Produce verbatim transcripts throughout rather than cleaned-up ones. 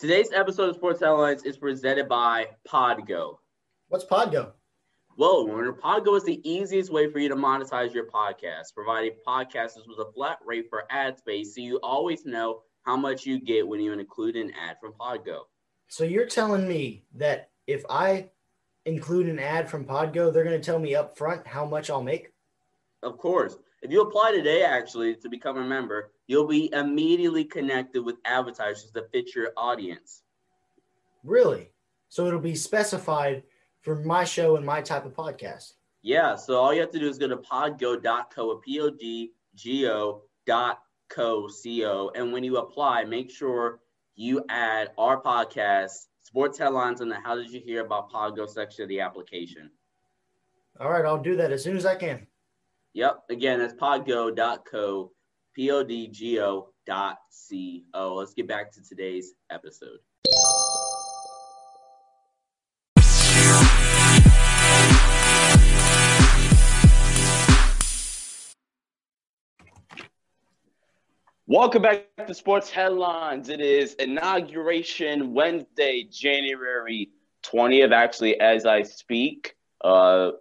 Today's episode of Sports Headlines is presented by Podgo. What's Podgo? Well, Warner, Podgo is the easiest way for you to monetize your podcast, providing podcasters with a flat rate for ad space, so you always know how much you get when you include an ad from Podgo. So you're telling me that if I include an ad from Podgo, they're going to tell me up front how much I'll make? Of course. If you apply today, actually, to become a member, you'll be immediately connected with advertisers that fit your audience. Really? So it'll be specified for my show and my type of podcast? Yeah, so all you have to do is go to podgo dot co, P O D G O dot co, C O, and when you apply, make sure you add our podcast, Sports Headlines, in the How Did You Hear About Podgo section of the application. All right, I'll do that as soon as I can. Yep. Again, that's podgo dot co, P O D G O dot C O. Let's get back to today's episode. Welcome back to Sports Headlines. It is Inauguration Wednesday, January twentieth, actually, as I speak. Uh,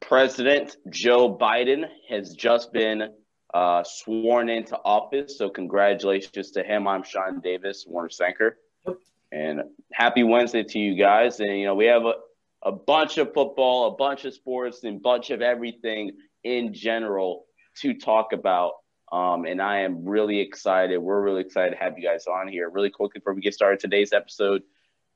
President Joe Biden has just been uh, sworn into office, so congratulations to him. I'm Sean Davis, Warner Sanker, and happy Wednesday to you guys. And, you know, we have a, a bunch of football, a bunch of sports, and a bunch of everything in general to talk about, um, and I am really excited. We're really excited to have you guys on here. Really quickly before we get started, today's episode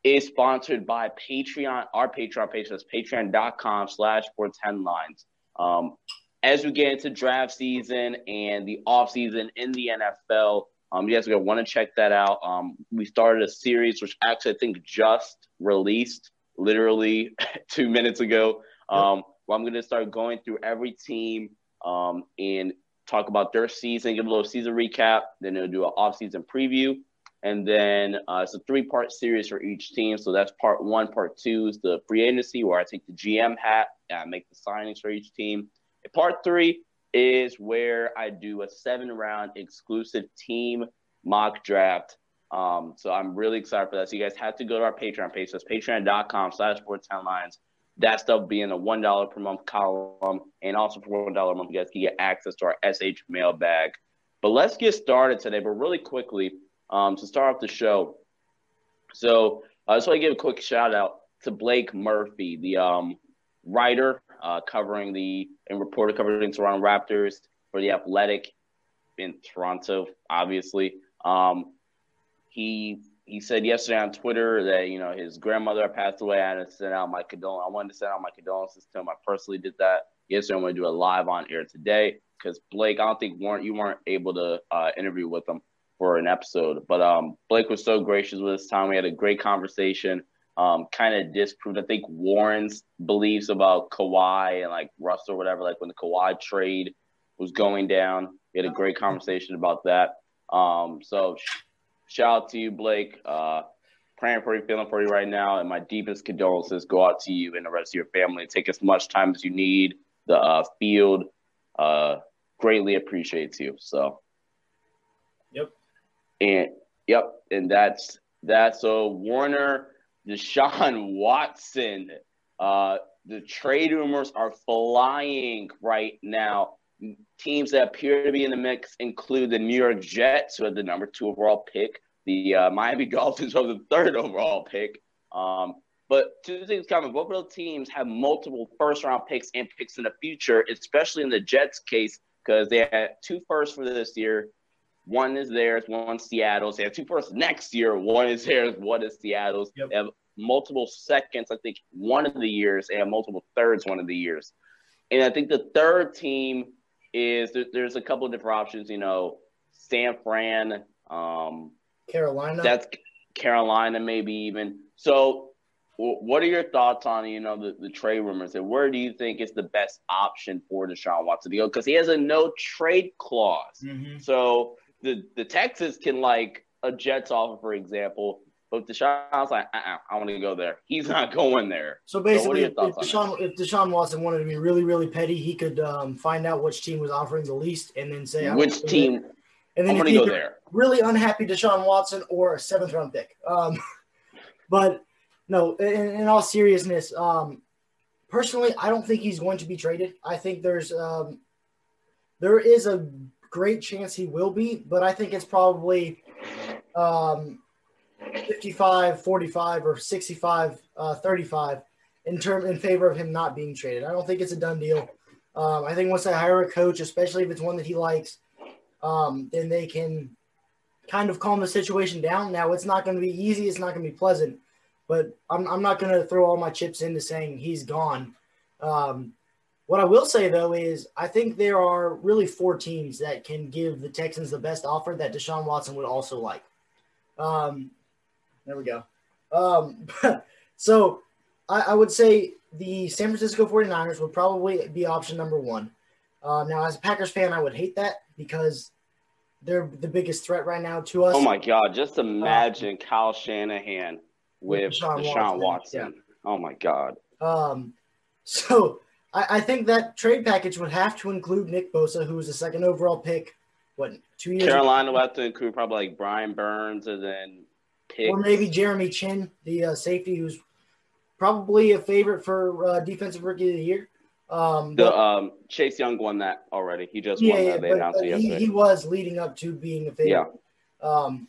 is sponsored by Patreon. Our Patreon page is patreon.com slash sports headlines. Um, as we get into draft season and the offseason in the N F L, um, you guys are going to want to check that out. Um, we started a series, which actually I think just released literally two minutes ago, um, where I'm going to start going through every team um, and talk about their season, give a little season recap, then it'll do an offseason preview. And then uh, it's a three-part series for each team. So that's part one. Part two is the free agency, where I take the G M hat and I make the signings for each team. And part three is where I do a seven-round exclusive team mock draft. Um, so I'm really excited for that. So you guys have to go to our Patreon page. That's patreon.com slash sports headlines. That stuff being a one dollar per month column. And also for one dollar a month, you guys can get access to our S H mailbag. But let's get started today. But really quickly, Um, to start off the show, so uh, I just want to give a quick shout out to Blake Murphy, the um, writer uh, covering the and reporter covering the Toronto Raptors for The Athletic in Toronto. Obviously, um, he he said yesterday on Twitter that you know his grandmother passed away. I had to send out my condol- I wanted to send out my condolences to him. I personally did that yesterday. I'm going to do it live on air today because Blake, I don't think weren't you weren't able to uh, interview with him for an episode, but um, Blake was so gracious with us. Time we had a great conversation. Um, kind of disproved, I think, Warren's beliefs about Kawhi and like Russell or whatever. Like when the Kawhi trade was going down, we had a great conversation about that. Um, so sh- shout out to you, Blake. Uh, praying for you, feeling for you right now, and my deepest condolences go out to you and the rest of your family. Take as much time as you need. The uh, field uh, greatly appreciates you. So. Yep. And yep, and that's that's a Warner Deshaun Watson. Uh, the trade rumors are flying right now. Teams that appear to be in the mix include the New York Jets, who had the number two overall pick, the uh, Miami Dolphins, who have the third overall pick. Um, but two things coming: both of those teams have multiple first-round picks and picks in the future, especially in the Jets' case because they had two firsts for this year. One is theirs, one Seattle's. They have two firsts next year. One is theirs, one is Seattle's. Yep. They have multiple seconds, I think, one of the years, and multiple thirds one of the years. And I think the third team is there, there's a couple of different options, you know, San Fran, um, Carolina. That's Carolina, maybe even. So what are your thoughts on, you know, the, the trade rumors? And where do you think is the best option for Deshaun Watson to go? Because he has a no-trade clause. Mm-hmm. So – The the Texans can, like, a Jets offer, for example, but Deshaun's like, uh-uh, I want to go there. He's not going there. So, basically, so if, Deshaun, if Deshaun Watson wanted to be really, really petty, he could um, find out which team was offering the least and then say – Which team? And then I'm you go there. Really unhappy Deshaun Watson or a seventh round pick. Um, but no, in, in all seriousness, um, personally, I don't think he's going to be traded. I think there's um, there is a great chance he will be, but I think it's probably um, fifty-five forty-five or sixty-five thirty-five in term in favor of him not being traded. I don't think it's a done deal. Um, I think once they hire a coach, especially if it's one that he likes, um, then they can kind of calm the situation down. Now, it's not going to be easy. It's not going to be pleasant. But I'm, I'm not going to throw all my chips into saying he's gone. Um, what I will say, though, is I think there are really four teams that can give the Texans the best offer that Deshaun Watson would also like. Um, there we go. Um, so I, I would say the San Francisco forty-niners would probably be option number one. Uh, now, as a Packers fan, I would hate that because they're the biggest threat right now to us. Oh, my God. Just imagine uh, Kyle Shanahan with Deshaun, Deshaun Watson. Watson. Yeah. Oh, my God. Um, so I, I think that trade package would have to include Nick Bosa, who was the second overall pick, what, two years Carolina ago? Would have to include probably like Brian Burns and then pick. Or maybe Jeremy Chinn, the uh, safety, who's probably a favorite for uh, Defensive Rookie of the Year. Um, the but, um, Chase Young won that already. He just yeah, won that. Yeah, they but, announced but it yesterday. He, he was leading up to being a favorite. Yeah. Um,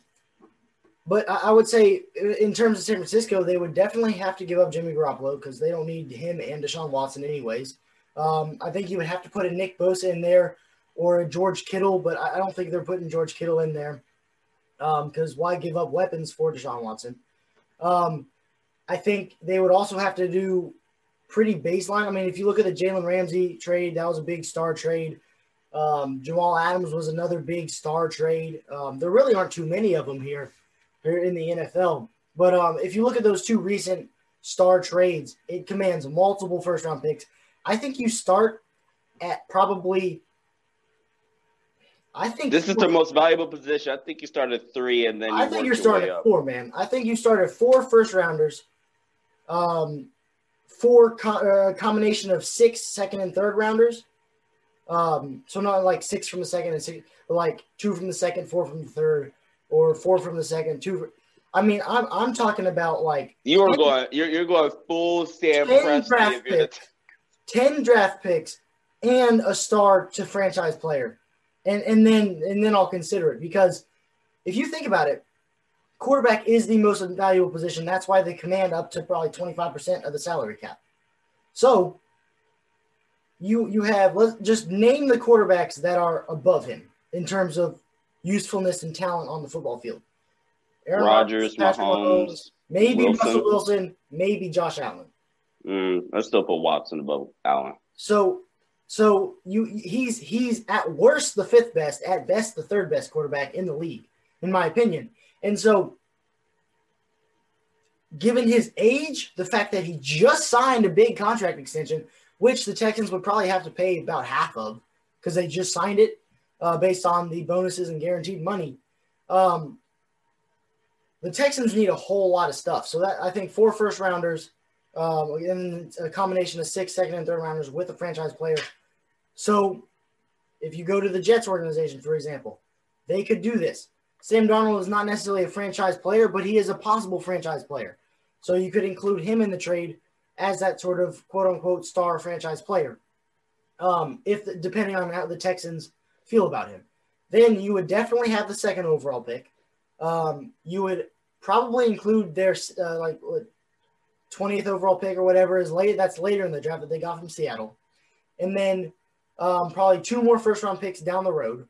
But I would say in terms of San Francisco, they would definitely have to give up Jimmy Garoppolo because they don't need him and Deshaun Watson anyways. Um, I think you would have to put a Nick Bosa in there or a George Kittle, but I don't think they're putting George Kittle in there because um, why give up weapons for Deshaun Watson? Um, I think they would also have to do pretty baseline. I mean, if you look at the Jalen Ramsey trade, that was a big star trade. Um, Jamal Adams was another big star trade. Um, there really aren't too many of them here in the N F L. But um, if you look at those two recent star trades, it commands multiple first-round picks. I think you start at probably – I think – This is the most valuable position. I think you start at three and then you I think you start at four, man. I think you start at four first-rounders, um, four co- uh, combination of six second- and third-rounders. Um, so not like six from the second and six – but like two from the second, four from the third – or four from the second, two. For, I mean, I'm I'm talking about like you are ten, going, you're you're going full Sam Presti. Draft picks, t- ten draft picks, and a star to franchise player, and and then and then I'll consider it because if you think about it, quarterback is the most valuable position. That's why they command up to probably twenty-five percent of the salary cap. So you you have let's just name the quarterbacks that are above him in terms of usefulness and talent on the football field. Aaron Rodgers, Mahomes, Mahomes, maybe Wilson. Russell Wilson, maybe Josh Allen. Mm, I still put Watson above Allen. So, so you he's he's at worst the fifth best, at best the third best quarterback in the league, in my opinion. And so, given his age, the fact that he just signed a big contract extension, which the Texans would probably have to pay about half of because they just signed it. Uh, based on the bonuses and guaranteed money. Um, the Texans need a whole lot of stuff. So that I think four first-rounders um, and a combination of six second- and third-rounders with a franchise player. So if you go to the Jets organization, for example, they could do this. Sam Darnold is not necessarily a franchise player, but he is a possible franchise player. So you could include him in the trade as that sort of quote-unquote star franchise player, um, if depending on how the Texans – feel about him. Then you would definitely have the second overall pick. Um, you would probably include their uh, like twentieth overall pick or whatever is late. That's later in the draft that they got from Seattle. And then um, probably two more first round picks down the road.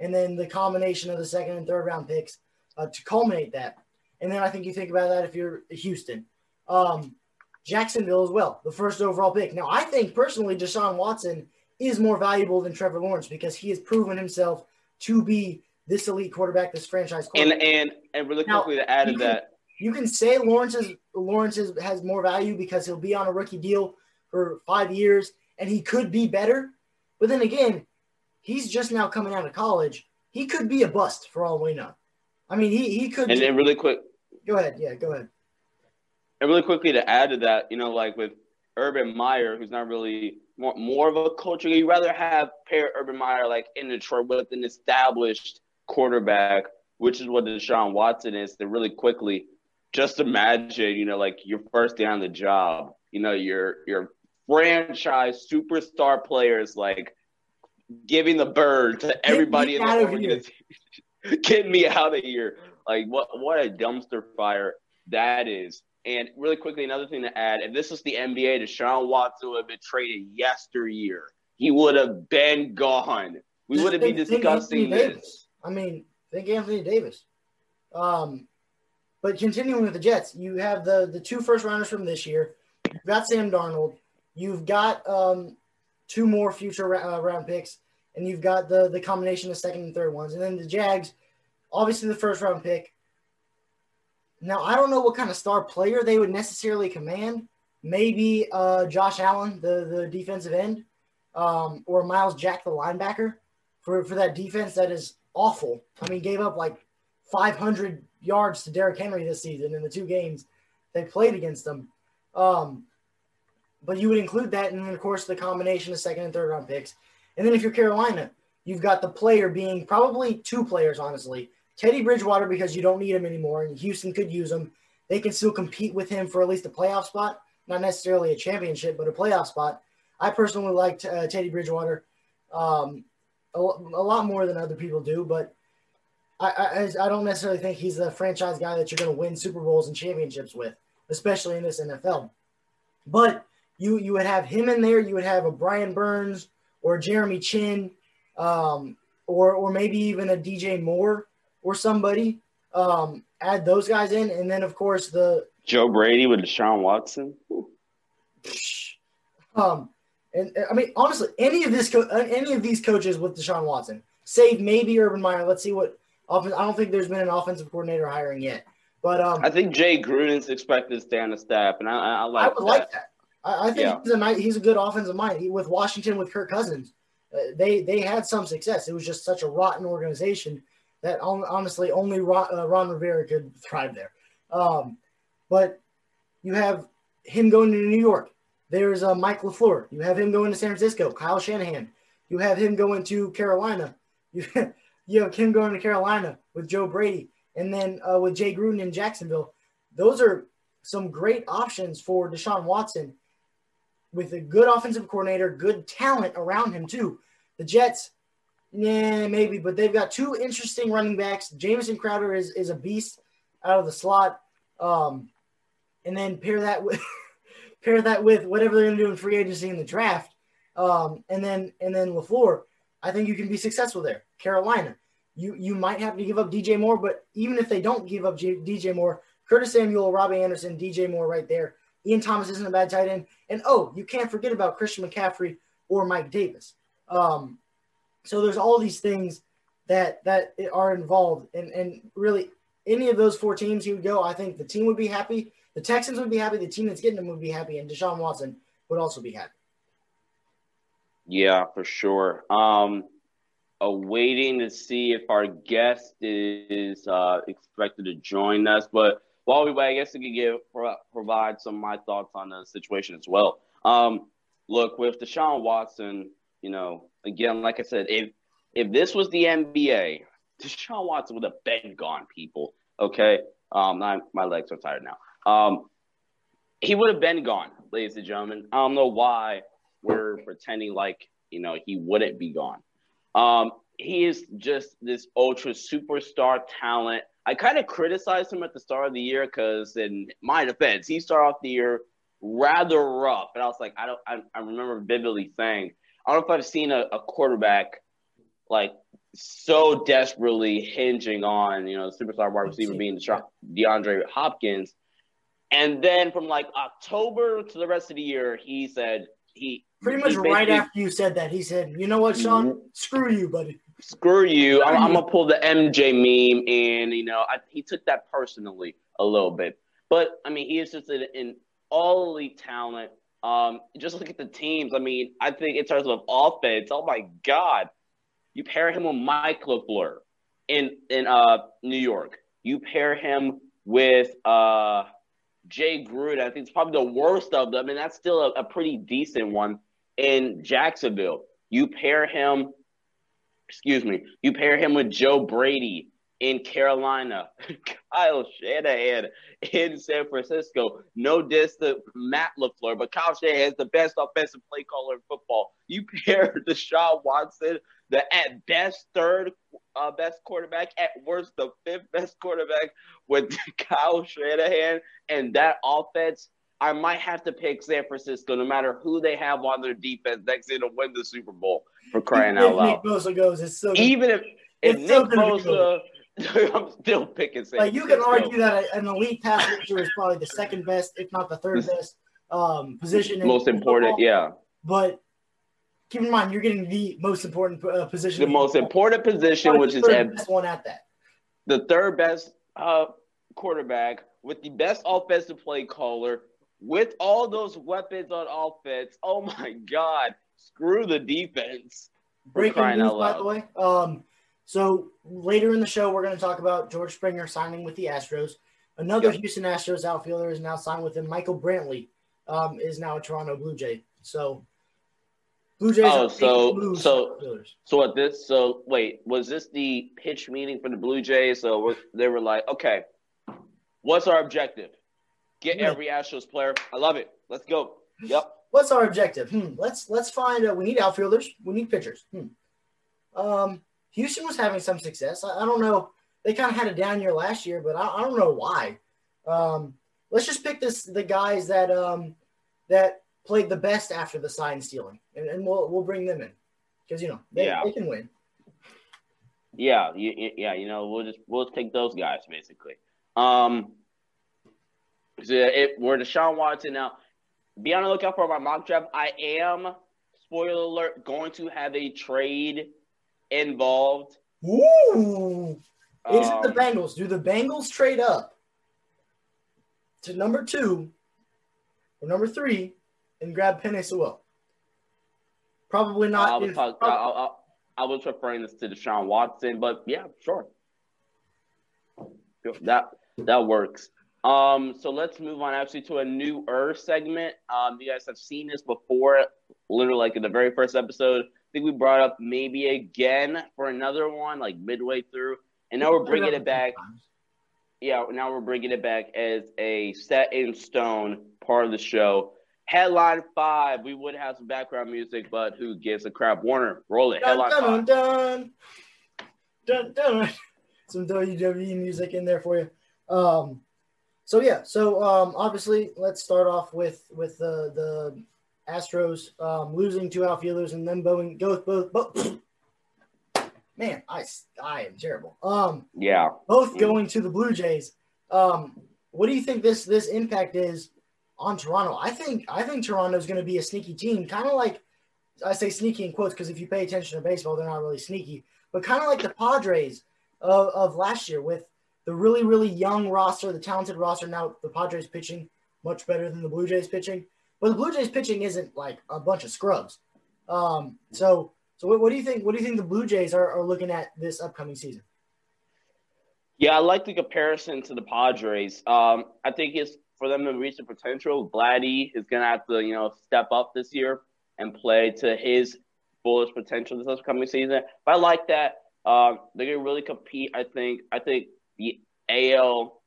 And then the combination of the second and third round picks uh, to culminate that. And then I think you think about that if you're Houston, um, Jacksonville as well, the first overall pick. Now I think personally, Deshaun Watson is more valuable than Trevor Lawrence because he has proven himself to be this elite quarterback, this franchise quarterback. And and and really quickly now, to add to that, you can say Lawrence is, Lawrence is, has more value because he'll be on a rookie deal for five years and he could be better. But then again, he's just now coming out of college. He could be a bust for all we know. I mean, he he could. And then really quick, go ahead. Yeah, go ahead. And really quickly to add to that, you know, like with Urban Meyer, who's not really. More, more of a culture. You'd rather have pair Urban Meyer like in Detroit with an established quarterback, which is what Deshaun Watson is, to really quickly just imagine, you know, like your first day on the job, you know, your your franchise superstar players like giving the bird to everybody in the organization. Get me out of here. Like what what a dumpster fire that is. And really quickly, another thing to add, if this was the N B A, Deshaun Watson would have been traded yesteryear. He would have been gone. We wouldn't be discussing this. I mean, think Anthony Davis. Um, but continuing with the Jets, you have the, the two first-rounders from this year. You've got Sam Darnold. You've got um, two more future uh, round picks, and you've got the, the combination of second and third ones. And then the Jags, obviously the first-round pick. Now, I don't know what kind of star player they would necessarily command. Maybe uh, Josh Allen, the, the defensive end, um, or Miles Jack, the linebacker, for, for that defense that is awful. I mean, gave up like five hundred yards to Derrick Henry this season in the two games they played against them. Um, but you would include that, and then, of course, the combination of second and third round picks. And then if you're Carolina, you've got the player being probably two players, honestly. Teddy Bridgewater, because you don't need him anymore, and Houston could use him. They can still compete with him for at least a playoff spot, not necessarily a championship, but a playoff spot. I personally liked uh, Teddy Bridgewater um, a, a lot more than other people do, but I, I, I don't necessarily think he's the franchise guy that you're going to win Super Bowls and championships with, especially in this N F L. But you you would have him in there. You would have a Brian Burns or Jeremy Chinn um, or or maybe even a D J Moore or somebody, um, add those guys in. And then, of course, the – Joe Brady with Deshaun Watson. Um, and I mean, honestly, any of this, co- any of these coaches with Deshaun Watson, save maybe Urban Meyer. Let's see what offense. I don't think there's been an offensive coordinator hiring yet. But um, I think Jay Gruden's expected to stay on the staff, and I, I, I like I would that. like that. I, I think yeah. he's, a nice, he's a good offensive mind. He, with Washington, with Kirk Cousins, uh, they, they had some success. It was just such a rotten organization that honestly only Ron, uh, Ron Rivera could thrive there. Um, but you have him going to New York. There's uh, Mike LaFleur. You have him going to San Francisco, Kyle Shanahan. You have him going to Carolina. You, you have him going to Carolina with Joe Brady and then uh, with Jay Gruden in Jacksonville. Those are some great options for Deshaun Watson with a good offensive coordinator, good talent around him too. The Jets, yeah, maybe, but they've got two interesting running backs. Jamison Crowder is, is a beast out of the slot, um, and then pair that with pair that with whatever they're going to do in free agency in the draft, um, and then and then LaFleur. I think you can be successful there. Carolina, you you might have to give up D J Moore, but even if they don't give up G- D J Moore, Curtis Samuel, Robbie Anderson, D J Moore, right there. Ian Thomas isn't a bad tight end, and oh, you can't forget about Christian McCaffrey or Mike Davis. Um, So there's all these things that that are involved. And, and really, any of those four teams you would go, I think the team would be happy. The Texans would be happy. The team that's getting them would be happy. And Deshaun Watson would also be happy. Yeah, for sure. Um, awaiting to see if our guest is uh, expected to join us. But while we wait, I guess we could give, provide some of my thoughts on the situation as well. Um, look, with Deshaun Watson, you know, again, like I said, if if this was the N B A, Deshaun Watson would have been gone, people. Okay? Um, I, my legs are tired now. Um, he would have been gone, ladies and gentlemen. I don't know why we're pretending like, you know, he wouldn't be gone. Um, he is just this ultra superstar talent. I kind of criticized him at the start of the year because, in my defense, he started off the year rather rough. And I was like, I don't, I, I remember vividly saying, I don't know if I've seen a, a quarterback like so desperately hinging on, you know, the superstar wide receiver being DeAndre Hopkins. And then from like October to the rest of the year, he said he pretty much he right after you said that, he said, you know what, Sean, screw you, buddy. Screw you. I'm, I'm going to pull the M J meme. And, you know, I, he took that personally a little bit. But, I mean, he is just an, an all elite talent. Um, just look at the teams. I mean, I think in terms of offense, oh my God, you pair him with Mike LaFleur in in uh New York. You pair him with uh Jay Gruden. I think it's probably the worst of them, and that's still a, a pretty decent one in Jacksonville. You pair him excuse me, you pair him with Joe Brady in Carolina, Kyle Shanahan in San Francisco. No diss to Matt LaFleur, but Kyle Shanahan is the best offensive play caller in football. You pair Deshaun Watson, the at best third uh, best quarterback, at worst the fifth best quarterback, with Kyle Shanahan and that offense. I might have to pick San Francisco, no matter who they have on their defense next year, to win the Super Bowl, for crying Even out loud. Nick Bosa goes, it's so Even if, if it's Nick so Bosa, I'm still picking San like Francisco. You can argue that an elite pass rusher is probably the second best, if not the third best um, position. Most in important, football. Yeah. But keep in mind, you're getting the most important uh, position. The most football. important position, which the is the third best one at that. The third best uh, quarterback with the best offensive play caller. With all those weapons on offense, oh my God, screw the defense. Breaking news, by the way. Um, so later in the show, we're going to talk about George Springer signing with the Astros. Another yep. Houston Astros outfielder is now signed with him. Michael Brantley um, is now a Toronto Blue Jay. So Blue Jays oh, are so, Blue so, outfielders. So at this, so wait, was this the pitch meeting for the Blue Jays? So they were like, okay, what's our objective? Get every Astros player. I love it. Let's go. Yep. What's our objective? Hmm. Let's let's find uh, – we need outfielders. We need pitchers. Hmm. Um, Houston was having some success. I, I don't know. They kind of had a down year last year, but I, I don't know why. Um, let's just pick this the guys that um, that played the best after the sign stealing, and, and we'll we'll bring them in because, you know, they, yeah. they can win. Yeah. You, yeah, you know, we'll just we'll take those guys basically. Um So it, we're Deshaun Watson now. Be on the lookout for my mock draft. I am, spoiler alert, going to have a trade involved. Ooh! Um, Is it the Bengals? Do the Bengals trade up to number two or number three and grab Penei Sewell? Probably not. I was, if, talk, probably. I, I, I was referring this to Deshaun Watson, but yeah, sure. That that works. Um, so let's move on actually to a newer segment. Um, you guys have seen this before, literally like in the very first episode. I think we brought up maybe again for another one, like midway through. And now we're bringing it back. Yeah, now we're bringing it back as a set in stone part of the show. Headline five. We would have some background music, but who gives a crap? Warner, roll it. Headline five. Dun, dun, dun, dun. Some W W E music in there for you. Um. So, yeah, so um, obviously let's start off with, with the, the Astros um, losing two outfielders and then Boeing go with both. both man, I, I am terrible. Um, yeah. Both going to the Blue Jays. Um, what do you think this this impact is on Toronto? I think I think Toronto is going to be a sneaky team, kind of like I say sneaky in quotes because if you pay attention to baseball, they're not really sneaky, but kind of like the Padres of, of last year with the really, really young roster, the talented roster. Now the Padres pitching much better than the Blue Jays pitching, but the Blue Jays pitching isn't like a bunch of scrubs. Um, so, so what, what do you think? What do you think the Blue Jays are, are looking at this upcoming season? Yeah, I like the comparison to the Padres. Um, I think it's for them to reach the potential. Vladdy is going to have to, you know, step up this year and play to his fullest potential this upcoming season. But I like that um, they're going to really compete. I think. I think. The A L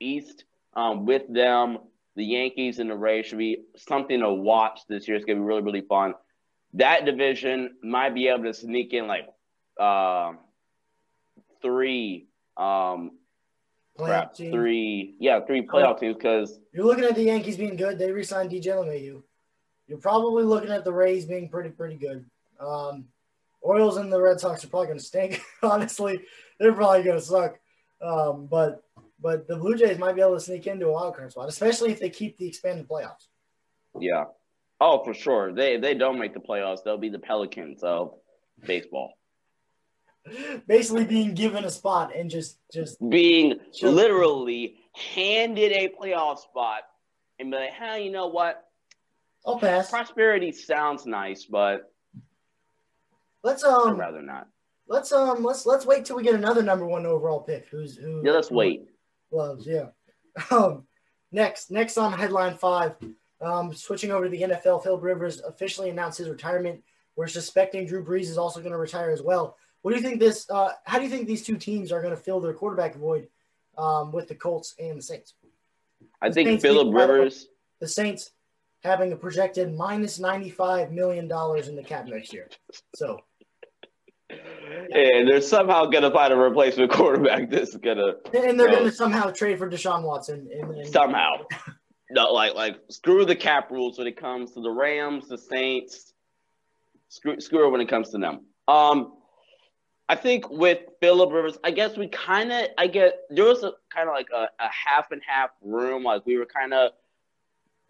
East um, with them, the Yankees and the Rays should be something to watch this year. It's going to be really, really fun. That division might be able to sneak in like uh, three, um, perhaps three, yeah, three playoff teams because you're looking at the Yankees being good. They re-signed D J LeMahieu. You're probably looking at the Rays being pretty, pretty good. Um, Orioles and the Red Sox are probably going to stink. Honestly, they're probably going to suck. Um, but but the Blue Jays might be able to sneak into a wild card spot, especially if they keep the expanded playoffs. Yeah. Oh, for sure. They they don't make the playoffs. They'll be the Pelicans of baseball. Basically being given a spot and just just being just, literally handed a playoff spot and be like, hey, you know what? I'll pass. Prosperity sounds nice, but let's um I'd rather not. Let's um let's let's wait till we get another number one overall pick. Who's who? Yeah, let's wait. Loves, yeah. Um, next, next on headline five, um, switching over to the N F L, Philip Rivers officially announced his retirement We're suspecting Drew Brees is also going to retire as well. What do you think this uh, – how do you think these two teams are going to fill their quarterback void um, with the Colts and the Saints? I the think Saints Philip team, Rivers – The Saints having a projected minus ninety-five million dollars in the cap next year. So – and they're somehow going to find a replacement quarterback that's going to – And they're going to somehow trade for Deshaun Watson. And, and, somehow. No, like, like screw the cap rules when it comes to the Rams, the Saints. Screw, screw it when it comes to them. Um, I think with Philip Rivers, I guess we kind of – I get there was a kind of like a, a half and half room. Like we were kind of,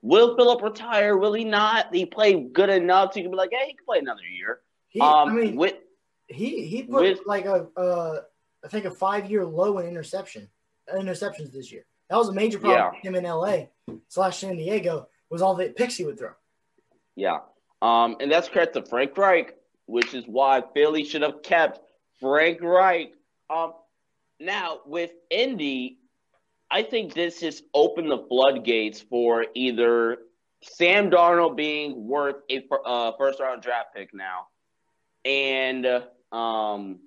will Philip retire? Will he not? He played good enough to be like, yeah, he can play another year. He, um, I mean, with, he he put with, like a uh, I think a five year low in interception interceptions this year. That was a major problem yeah. with him in L A slash San Diego was all the picks he would throw. Yeah, um, and that's credit to Frank Reich, which is why Philly should have kept Frank Reich. Um, now, with Indy, I think this just opened the floodgates for either Sam Darnold being worth a uh, first-round draft pick now, and um,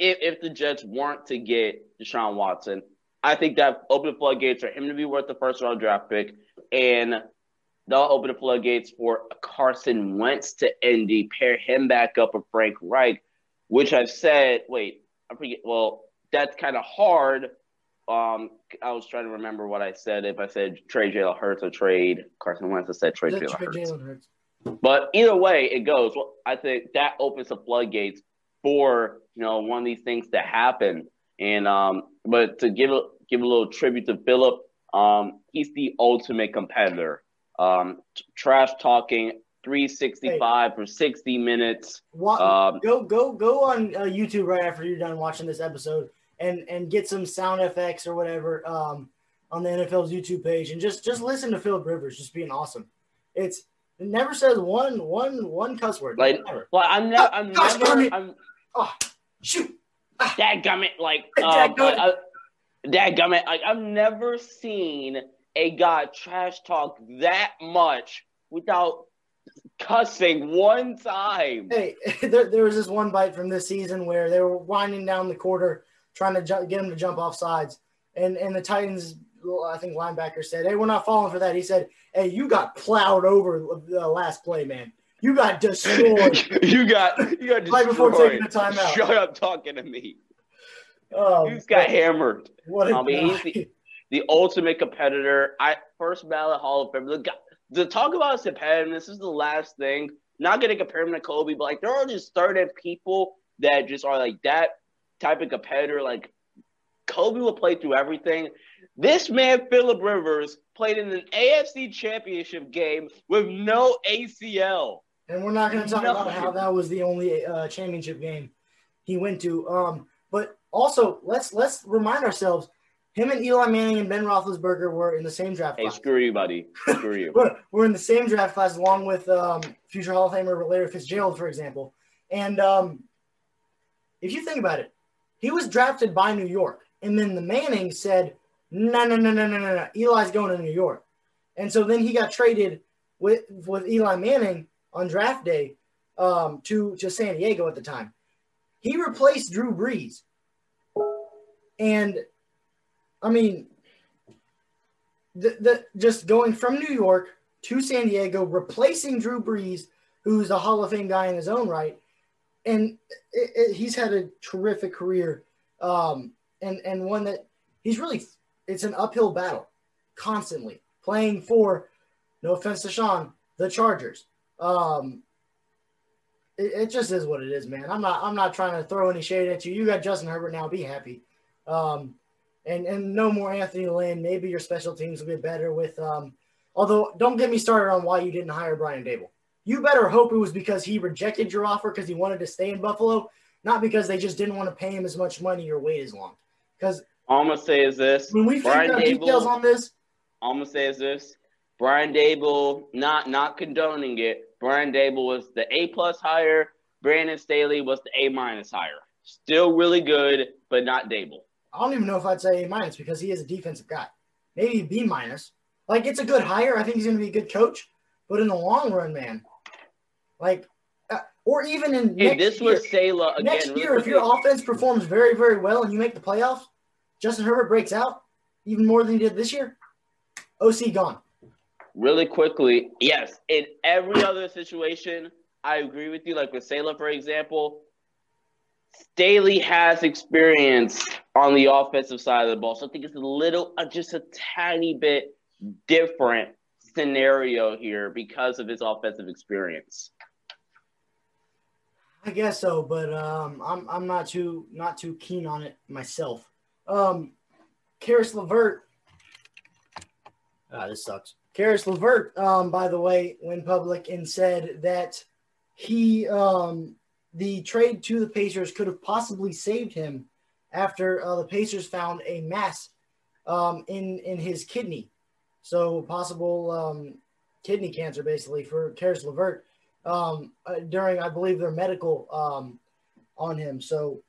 if, if the Jets want to get Deshaun Watson, I think that opened the floodgates for him to be worth the first-round draft pick, and they'll open the floodgates for Carson Wentz to Indy, pair him back up with Frank Reich, which I've said – wait, I forget. Well, that's kind of hard. Um, I was trying to remember what I said. If I said trade Jalen Hurts or trade Carson Wentz, I said trade Jalen Hurts. But either way it goes, well, I think that opens the floodgates for, you know, one of these things to happen. And um, but to give a, give a little tribute to Philip, um, he's the ultimate competitor. Um, t- trash talking three sixty-five hey. for sixty minutes. What, um, go go go on uh, YouTube right after you're done watching this episode and and get some sound effects or whatever um, on the N F L's YouTube page and just just listen to Philip Rivers just being awesome. It's it never says one one one cuss word. Like, never. Well, I'm ne- oh, I'm gosh, never. I'm, oh, shoot. Dadgummit, like, um, uh, dadgummit, like, I've never seen a guy trash talk that much without cussing one time. Hey, there, there was this one bite from this season where they were winding down the quarter, trying to ju- get him to jump off sides, and, and the Titans, I think linebacker said, hey, we're not falling for that. He said, hey, you got plowed over the last play, man. You got destroyed. you got you got destroyed. Right before taking the timeout. Shut up talking to me. Oh, you got hammered. What a I mean, he's the, the ultimate competitor. I first ballot Hall of Fame. The, guy, the talk about his competitiveness is the last thing. Not going to compare him to Kobe, but like there are just certain people that just are like that type of competitor. Like Kobe will play through everything. This man, Philip Rivers, played in an A F C championship game with no A C L. And we're not going to talk no. about how that was the only uh, championship game he went to. Um, but also, let's let's remind ourselves, him and Eli Manning and Ben Roethlisberger were in the same draft hey, class. Hey, screw you, buddy. Screw you. we're, we're in the same draft class along with um, future Hall of Famer Larry Fitzgerald, for example. And um, if you think about it, he was drafted by New York. And then the Manning said, no, no, no, no, no, no, no. Eli's going to New York. And so then he got traded with with Eli Manning on draft day um, to, to San Diego at the time. He replaced Drew Brees. And, I mean, the, the, just going from New York to San Diego, replacing Drew Brees, who's a Hall of Fame guy in his own right, and it, it, he's had a terrific career um, and, and one that he's really – it's an uphill battle constantly, playing for, no offense to Sean, the Chargers. Um, it, it just is what it is, man. I'm not. I'm not trying to throw any shade at you. You got Justin Herbert now. Be happy, um, and and no more Anthony Lynn. Maybe your special teams will get better with. Um, although, don't get me started on why you didn't hire Brian Dable. You better hope it was because he rejected your offer because he wanted to stay in Buffalo, not because they just didn't want to pay him as much money or wait as long. Because all I'm gonna say is this: when we figure out details on this, all I'm gonna say is this: Brian Dable, not not condoning it. Brian Dable was the A-plus hire. Brandon Staley was the A-minus hire. Still really good, but not Dable. I don't even know if I'd say A-minus because he is a defensive guy. Maybe B-minus. Like, it's a good hire. I think he's going to be a good coach. But in the long run, man, like, or even in hey, next this year. was Salah again. Next year, if your offense performs very, very well and you make the playoffs, Justin Herbert breaks out even more than he did this year. O C gone. Really quickly, yes, in every other situation, I agree with you. Like with Salah, for example, Staley has experience on the offensive side of the ball. So I think it's a little, uh, just a tiny bit different scenario here because of his offensive experience. I guess so, but um, I'm I'm not too not too keen on it myself. Um, Karis LeVert. Ah, this sucks. Karis LeVert, um, by the way, went public and said that he um, the trade to the Pacers could have possibly saved him after uh, the Pacers found a mass um, in in his kidney, so possible um, kidney cancer basically for Karis LeVert. Um, uh, during, I believe, their medical um, on him. So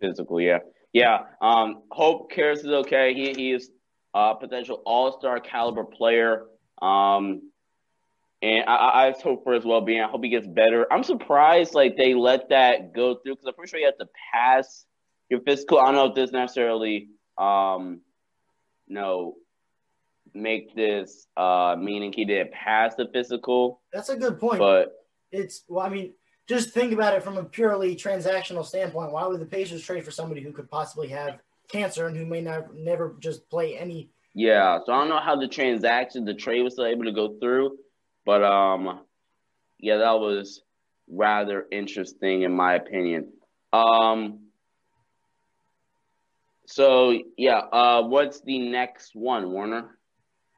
physical, yeah, yeah. Um, hope Karras is okay. He he is a potential All-Star caliber player, um, and I, I just hope for his well-being. I hope he gets better. I'm surprised like they let that go through because I'm pretty sure you have to pass your physical. I don't know if this necessarily, um, no. make this uh meaning he didn't pass the physical. That's a good point. But it's well, I mean, just think about it from a purely transactional standpoint. Why would the Pacers trade for somebody who could possibly have cancer and who may not never just play any? Yeah, so I don't know how the transaction, the trade was still able to go through, but um, yeah, that was rather interesting in my opinion. Um. So yeah, uh, what's the next one, Warner?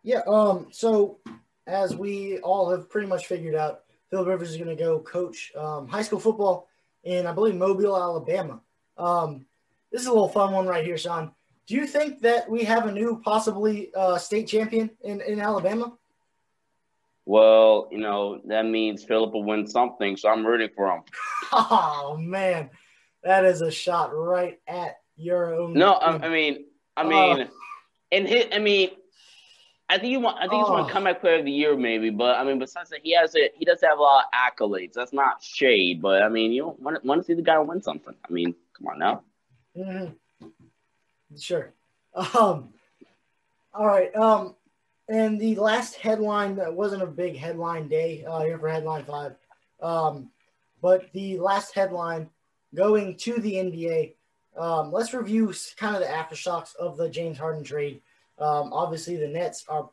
Yeah, um, so as we all have pretty much figured out, Philip Rivers is going to go coach um, high school football in, I believe, Mobile, Alabama. Um, this is a little fun one right here, Sean. Do you think that we have a new possibly uh, state champion in, in Alabama? Well, you know, that means Philip will win something, so I'm rooting for him. Oh, man. That is a shot right at your own. No, I, I mean, I mean, uh, and hit, I mean, I think you want. I think he's oh. want comeback player of the year, maybe. But I mean, besides that, he has it. He does have a lot of accolades. That's not shade, but I mean, you don't want to, want to see the guy win something. I mean, come on now. Mm-hmm. Sure. Um. All right. Um. And the last headline that wasn't a big headline day uh, here for Headline Five, um, but the last headline going to the N B A. Um, let's review kind of the aftershocks of the James Harden trade. Um, obviously, the Nets are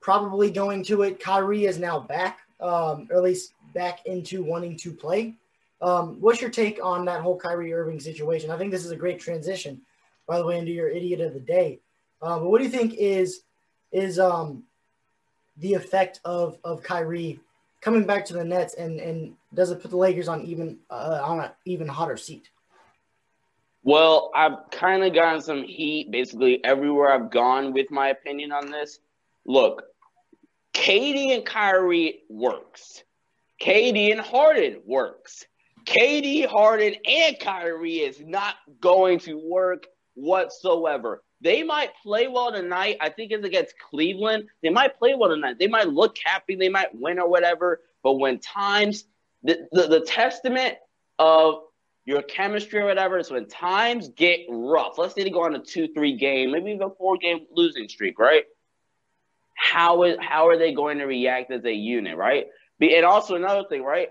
probably going to it. Kyrie is now back, um, or at least back into wanting to play. Um, what's your take on that whole Kyrie Irving situation? I think this is a great transition, by the way, into your idiot of the day. Uh, but what do you think is is um, the effect of, of Kyrie coming back to the Nets, and, and does it put the Lakers on even uh, on an even hotter seat? Well, I've kind of gotten some heat basically everywhere I've gone with my opinion on this. Look, K D and Kyrie works. K D and Harden works. K D, Harden, and Kyrie is not going to work whatsoever. They might play well tonight. I think it's against Cleveland. They might play well tonight. They might look happy. They might win or whatever. But when times the, – the, the testament of – your chemistry or whatever, is when times get rough. Let's say they go on a two three game, maybe even a four-game losing streak, right? How is how are they going to react as a unit, right? And also another thing, right?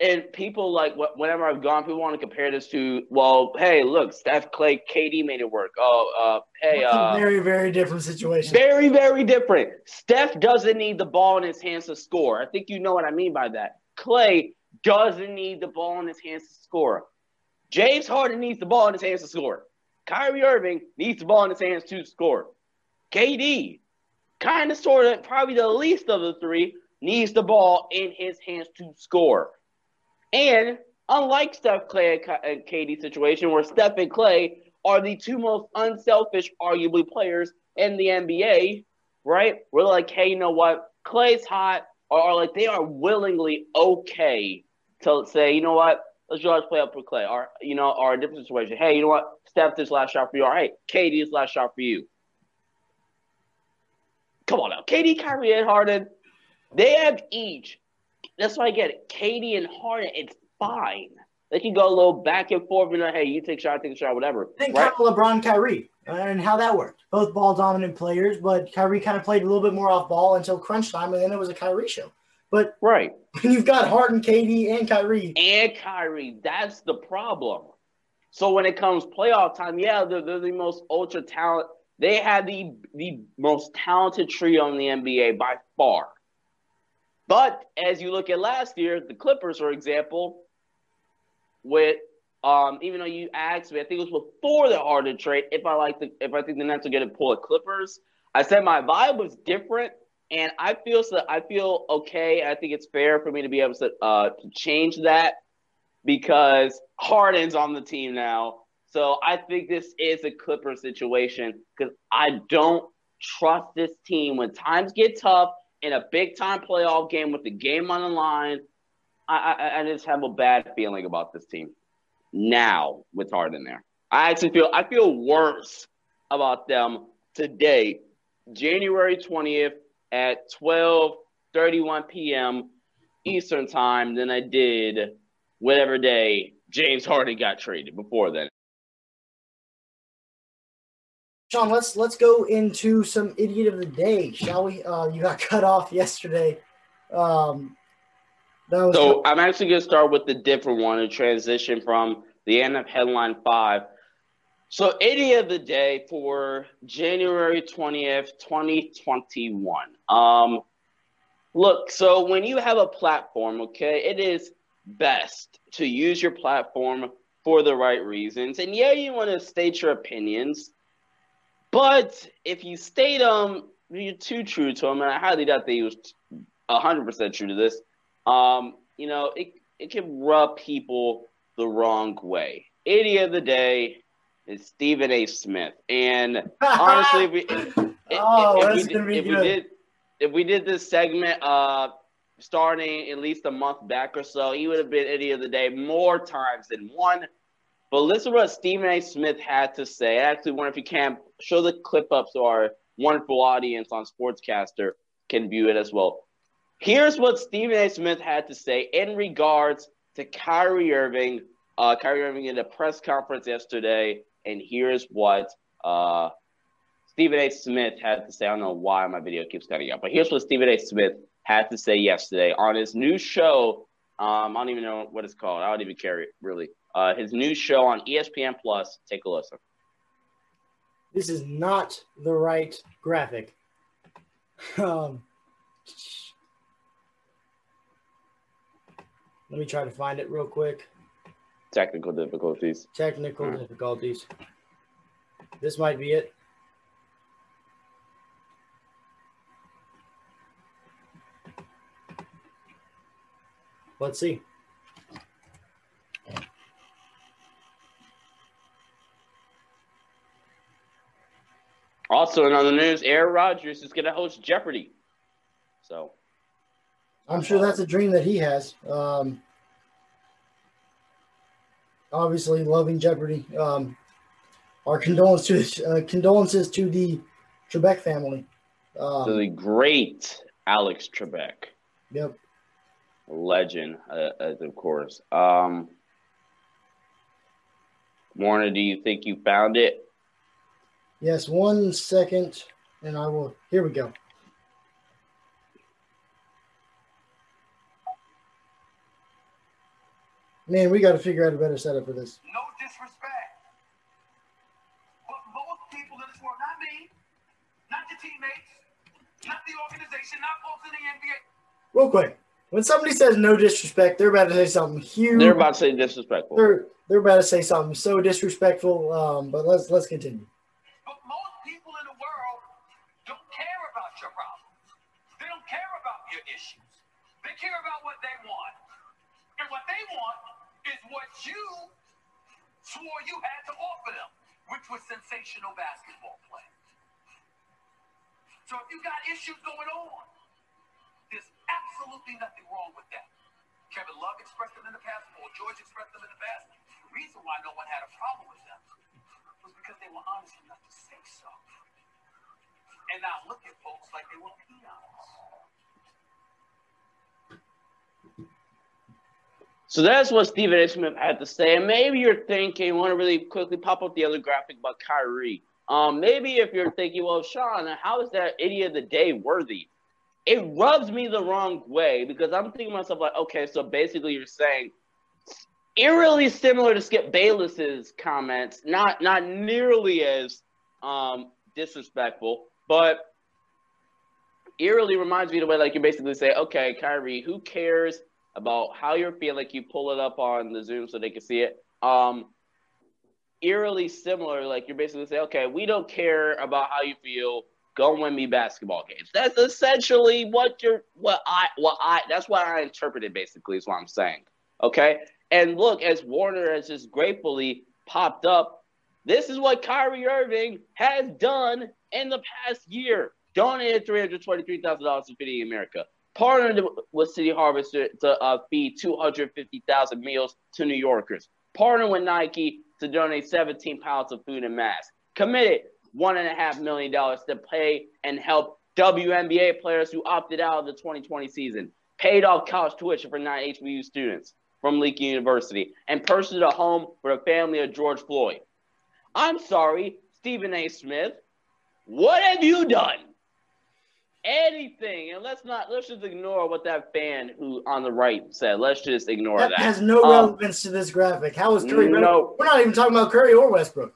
And people, like, whenever I've gone, people want to compare this to, well, hey, look, Steph, Clay, K D made it work. Oh, uh, hey. Uh, very, very different situation. Very, very different. Steph doesn't need the ball in his hands to score. I think you know what I mean by that. Clay doesn't need the ball in his hands to score. James Harden needs the ball in his hands to score. Kyrie Irving needs the ball in his hands to score. K D, kind of, sort of, probably the least of the three, needs the ball in his hands to score. And unlike Steph, Clay, and K D situation, where Steph and Clay are the two most unselfish, arguably, players in the N B A, right? We're like, hey, you know what? Clay's hot. Or, or like, they are willingly okay to say, you know what, let's draw this play up for Clay. Or, you know, or a different situation. Hey, you know what, Steph, this last shot for you. All right, K D, this last shot for you. Come on now. K D, Kyrie, and Harden, they have each That's why I get it. K D and Harden, it's fine. They can go a little back and forth and like, hey, you take a shot, I take a shot, whatever. Think right? Kind of LeBron, Kyrie, and how that worked. Both ball dominant players, but Kyrie kind of played a little bit more off ball until crunch time, and then it was a Kyrie show. But right, you've got Harden, K D, and Kyrie. And Kyrie, that's the problem. So when it comes playoff time, yeah, they're, they're the most ultra talent. They had the the most talented trio in the N B A by far. But as you look at last year, the Clippers, for example, with um, even though you asked me, I think it was before the Harden trade, if I like the if I think the Nets will get a pull at Clippers, I said my vibe was different. And I feel so. I feel okay. I think it's fair for me to be able to uh, to change that because Harden's on the team now. So I think this is a Clipper situation because I don't trust this team when times get tough in a big time playoff game with the game on the line. I, I, I just have a bad feeling about this team now with Harden there. I actually feel I feel worse about them today, January twentieth. At twelve thirty-one p.m. Eastern time than I did whatever day James Harden got traded before then. Sean, let's let's go into some idiot of the day, shall we? Uh, you got cut off yesterday. Um, that was so the- I'm actually going to start with the different one and transition from the end of Headline five. So idiot of the day for January twentieth, twenty twenty-one. Um, look, so when you have a platform, okay, it is best to use your platform for the right reasons. And yeah, you want to state your opinions, but if you state them, you're too true to them. And I highly doubt that he was one hundred percent true to this. Um, you know, it, it can rub people the wrong way. Idiot of the day. It's Stephen A. Smith, and honestly, if we, if, oh, if, if, we, if we did if we did this segment uh, starting at least a month back or so, he would have been idiot of the day more times than one. But listen to what Stephen A. Smith had to say. I actually wonder if you can show the clip up so our wonderful audience on Sportscaster can view it as well. Here's what Stephen A. Smith had to say in regards to Kyrie Irving. Uh, Kyrie Irving in a press conference yesterday. And here's what uh, Stephen A. Smith had to say. I don't know why my video keeps cutting out, but here's what Stephen A. Smith had to say yesterday on his new show. Um, I don't even know what it's called. I don't even care, really. Uh, his new show on E S P N Plus. Take a listen. This is not the right graphic. um, let me try to find it real quick. Technical difficulties. Technical mm. difficulties. This might be it. Let's see. Also, in other news, Aaron Rodgers is going to host Jeopardy. So, I'm sure that's a dream that he has. Um, Obviously, loving Jeopardy. Um, our condolences to, uh, condolences to the Trebek family. Um, to the great Alex Trebek. Yep. Legend, uh, of course. Um, Warner, do you think you found it? Yes, one second, and I will. Here we go. Man, we got to figure out a better setup for this. No disrespect. But most people in this world, not me, not the teammates, not the organization, not folks in the N B A. Real quick, when somebody says no disrespect, they're about to say something huge. They're about to say disrespectful. They're, they're about to say something so disrespectful, um, but let's let's continue. But most people in the world don't care about your problems. They don't care about your issues. They care about what they want. And what they want is what you swore you had to offer them, which was sensational basketball play. So if you got issues going on, there's absolutely nothing wrong with that. Kevin Love expressed them in the past, Paul George expressed them in the past. The reason why no one had a problem with them was because they were honest enough to say so. And now look at folks like they were peons. So that's what Stephen A. Smith had to say. And maybe you're thinking, you want to really quickly pop up the other graphic about Kyrie. Um, maybe if you're thinking, well, Sean, how is that idiot of the day worthy? It rubs me the wrong way because I'm thinking to myself, like, okay, so basically you're saying eerily similar to Skip Bayless's comments, not not nearly as um, disrespectful, but eerily reminds me the way, like, you basically say, okay, Kyrie, who cares about how you're feeling? You pull it up on the Zoom so they can see it. Um, eerily similar, like, you're basically saying, okay, we don't care about how you feel. Go win me basketball games. That's essentially what you're, what I, what I, that's what I interpreted basically is what I'm saying. Okay. And look, as Warner has just gratefully popped up, this is what Kyrie Irving has done in the past year. Donated three hundred twenty-three thousand dollars to Feeding America. Partnered with City Harvest to uh, feed two hundred fifty thousand meals to New Yorkers. Partnered with Nike to donate seventeen pounds of food and masks. Committed one point five million dollars to pay and help W N B A players who opted out of the twenty twenty season. Paid off college tuition for nine H B C U students from Lincoln University. And purchased a home for the family of George Floyd. I'm sorry, Stephen A. Smith. What have you done? Anything, and let's not let's just ignore what that fan who on the right said. Let's just ignore that. That has no um, relevance to this graphic. How is Curry? No, we're not even talking about Curry or Westbrook.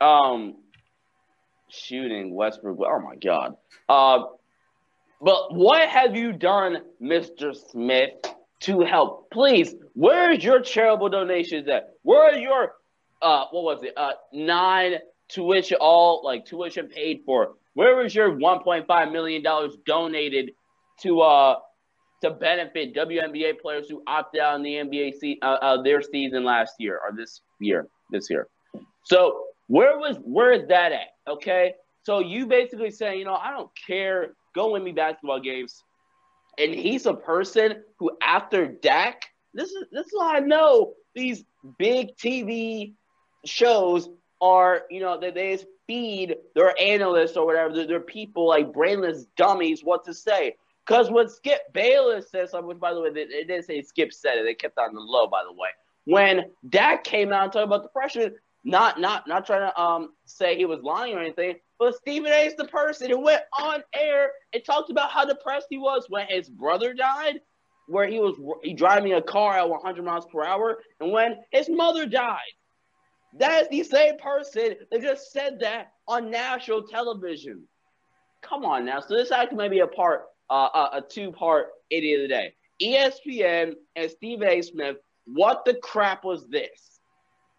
Um, shooting Westbrook. Oh my God. Uh, but what have you done, Mister Smith, to help? Please, where's your charitable donations at? Where are your uh, what was it? Uh, nine tuition all like tuition paid for. Where was your one point five million dollars donated to uh to benefit W N B A players who opted out in the N B A se- uh, uh, their season last year or this year, this year? So where was where is that at? Okay, so you basically saying, you know, I don't care, go win me basketball games, and he's a person who after Dak, this is this is how I know these big T V shows are, you know, that they feed their analysts or whatever, their, their people like brainless dummies what to say. Because when Skip Bayless says something, which by the way, they, they didn't say Skip said it, they kept on the low, by the way. When Dak came out and talked about depression, not not not trying to um say he was lying or anything, but Stephen A. is the person who went on air and talked about how depressed he was when his brother died, where he was he driving a car at one hundred miles per hour, and when his mother died. That is the same person that just said that on national television. Come on now. So this actually may be a part, uh, a two-part idiot of the day. E S P N and Stephen A. Smith, what the crap was this?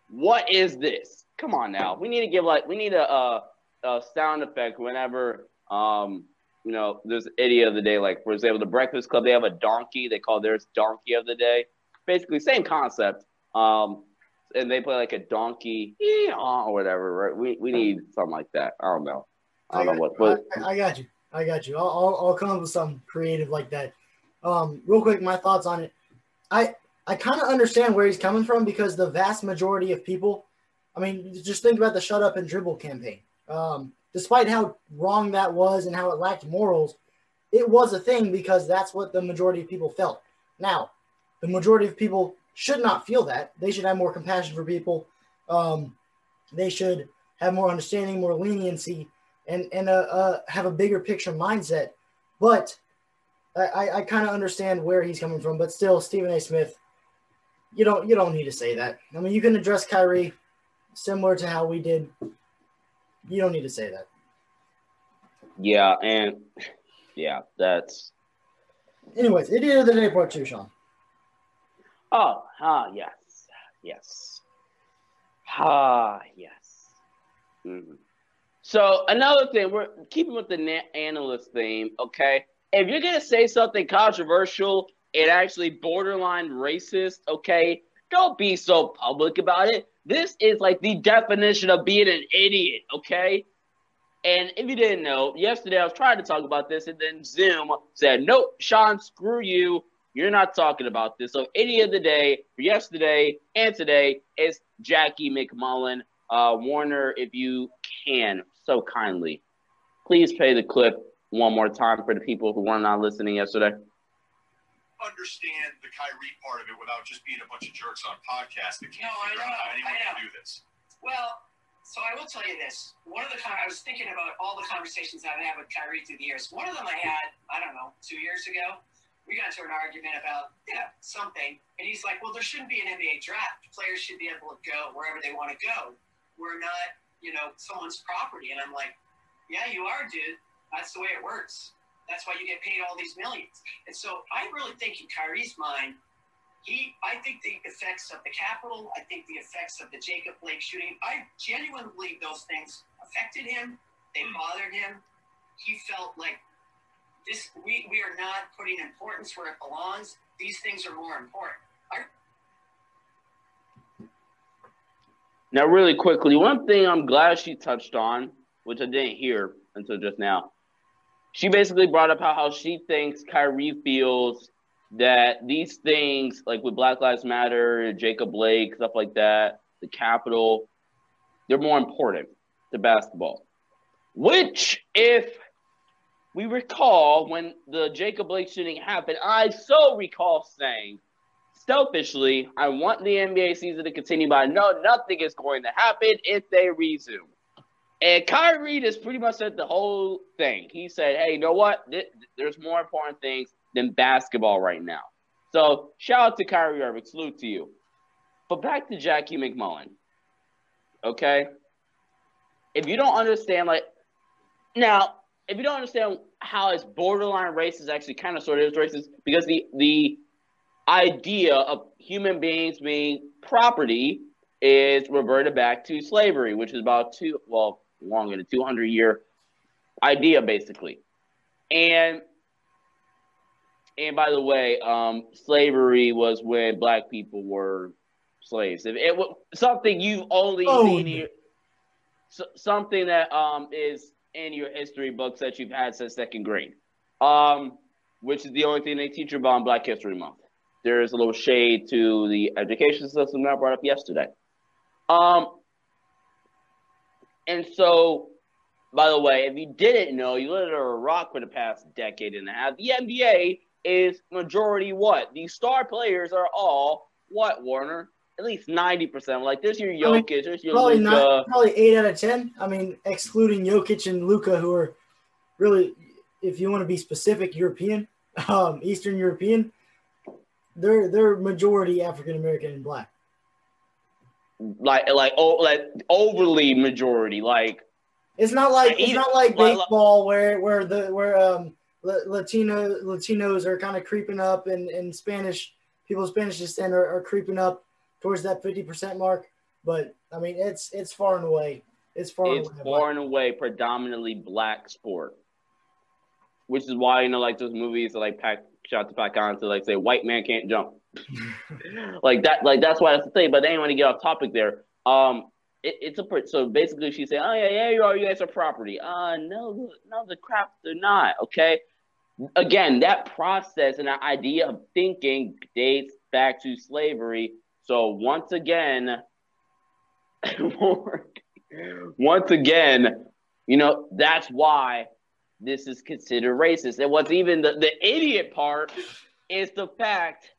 What is this? Come on now. We need to give like, we need a, a, a sound effect whenever, um, you know, there's an idiot of the day. Like, for example, the Breakfast Club, they have a donkey. They call theirs Donkey of the Day. Basically, same concept. Um, And they play like a donkey or whatever, right? We we need something like that. I don't know. I don't I know what. But I, I got you. I got you. I'll, I'll I'll come up with something creative like that. Um, real quick, my thoughts on it. I I kind of understand where he's coming from because the vast majority of people, I mean, just think about the shut up and dribble campaign. Um, despite how wrong that was and how it lacked morals, it was a thing because that's what the majority of people felt. Now, the majority of people should not feel that. They should have more compassion for people. Um, they should have more understanding, more leniency, and and uh, uh, have a bigger picture mindset. But I, I kind of understand where he's coming from. But still, Stephen A. Smith, you don't you don't need to say that. I mean, you can address Kyrie similar to how we did. You don't need to say that. Yeah, and yeah, that's. Anyways, idiot of the day part two, Sean. Oh, ah, yes, yes, ah, yes. Mm-hmm. So another thing, we're keeping with the na- analyst theme, okay? If you're going to say something controversial and actually borderline racist, okay, don't be so public about it. This is like the definition of being an idiot, okay? And if you didn't know, yesterday I was trying to talk about this, and then Zoom said, nope, Sean, screw you. You're not talking about this. So, idiot of the day for yesterday and today is Jackie McMullen. Uh, Warner, if you can, so kindly, please play the clip one more time for the people who were not listening yesterday. understand the Kyrie part of it without just being a bunch of jerks on podcasts that can't no, figure out how anyone can do this. Well, so I will tell you this. One of the I was thinking about all the conversations I've had with Kyrie through the years. One of them I had, I don't know, two years ago. We got into an argument about, yeah, something. And he's like, well, there shouldn't be an N B A draft. Players should be able to go wherever they want to go. We're not, you know, someone's property. And I'm like, yeah, you are, dude. That's the way it works. That's why you get paid all these millions. And so I really think in Kyrie's mind, he, I think the effects of the capital, I think the effects of the Jacob Blake shooting, I genuinely believe those things affected him. They mm. bothered him. He felt like, This, we, we are not putting importance where it belongs. These things are more important. Are... Now, really quickly, one thing I'm glad she touched on, which I didn't hear until just now. She basically brought up how, how she thinks Kyrie feels that these things, like with Black Lives Matter, Jacob Blake, stuff like that, the Capitol, they're more important to basketball. Which, if... We recall when the Jacob Blake shooting happened, I so recall saying, selfishly, I want the N B A season to continue, but I know nothing is going to happen if they resume. And Kyrie just pretty much said the whole thing. He said, hey, you know what? There's more important things than basketball right now. So shout out to Kyrie Irving. Salute to you. But back to Jackie McMullen, okay? If you don't understand, like, now – if you don't understand how it's borderline racist, actually kind of sort of is racist, because the the idea of human beings being property is reverted back to slavery, which is about two, well, long in a two hundred year idea, basically. And and by the way, um, slavery was when black people were slaves. If it was something you've only oh. seen here, so, something that um is. in your history books that you've had since second grade, um, which is the only thing they teach you about on Black History Month. There is a little shade to the education system that I brought up yesterday. Um, and so, by the way, if you didn't know, you lived under a rock for the past decade and a half. The N B A is majority what? The star players are all what, Warner? At least ninety percent. Like, there's your Jokic, I mean, there's your probably Luka. Not, probably eight out of ten. I mean, excluding Jokic and Luka, who are really, if you want to be specific, European, um, Eastern European, they're they're majority African-American and black. Like, like, oh, like overly majority. Like, it's not like, like it's not like baseball like, where where the where um Latino Latinos are kind of creeping up and, and Spanish people of Spanish descent are, are creeping up towards that fifty percent mark, but I mean, it's it's far and away. It's far and away. It's far and away predominantly black sport, which is why, you know, like those movies that like pack shot to pack on to like say white man can't jump, like that. Like that's why that's the thing. But they didn't want to get off topic there. Um, it, it's a so basically she's saying, oh yeah, yeah, you are, you guys are property. Uh, no, no, the crap they're not. Okay, again, that process and that idea of thinking dates back to slavery. So once again, once again, you know, that's why this is considered racist. And what's even the, the idiot part is the fact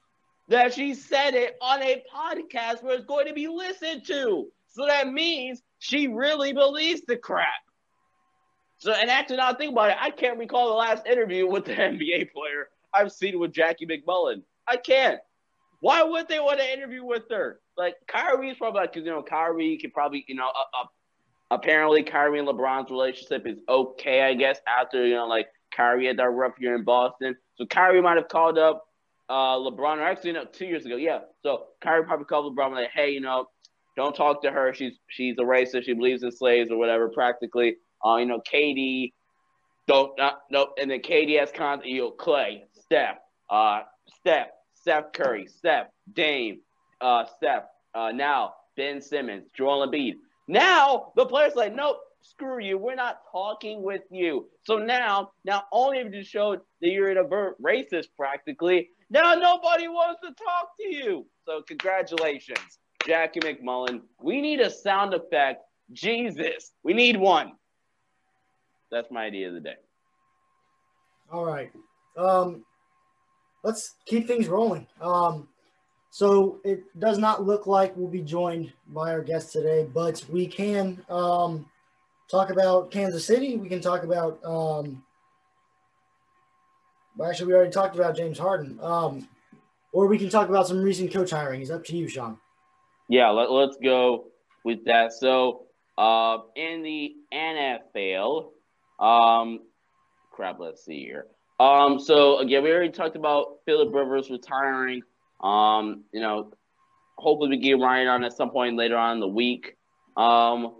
that she said it on a podcast where it's going to be listened to. So that means she really believes the crap. So, and actually, now I think about it, I can't recall the last interview with the N B A player I've seen with Jackie McMullen. I can't. Why would they want to interview with her? Like, Kyrie's probably, because, like, you know, Kyrie can probably, you know, uh, uh, apparently Kyrie and LeBron's relationship is okay, I guess, after, you know, like, Kyrie had that rough year in Boston. So Kyrie might have called up uh, LeBron, or actually, no, two years ago, yeah. So Kyrie probably called LeBron, like, hey, you know, don't talk to her. She's she's a racist. She believes in slaves or whatever, practically. Uh, you know, K D, don't, uh, nope. And then K D has con, you know, Clay, Steph, uh, Steph. Steph Curry, Steph, Dame, uh, Steph, uh, now Ben Simmons, Joel Embiid. Now the players are like, nope, screw you. We're not talking with you. So now, now only if you showed that you're an overt racist practically, now nobody wants to talk to you. So congratulations, Jackie McMullen. We need a sound effect. Jesus, we need one. That's my idea of the day. All right. Um, let's keep things rolling. Um, so it does not look like we'll be joined by our guest today, but we can um, talk about Kansas City. We can talk about um, – well, actually, we already talked about James Harden. Um, or we can talk about some recent coach hiring. It's up to you, Sean. Yeah, let, let's go with that. So uh, in the N F L um, – crap, let's see here. Um, so, again, we already talked about Philip Rivers retiring. Um, you know, hopefully we get Ryan on at some point later on in the week. Um,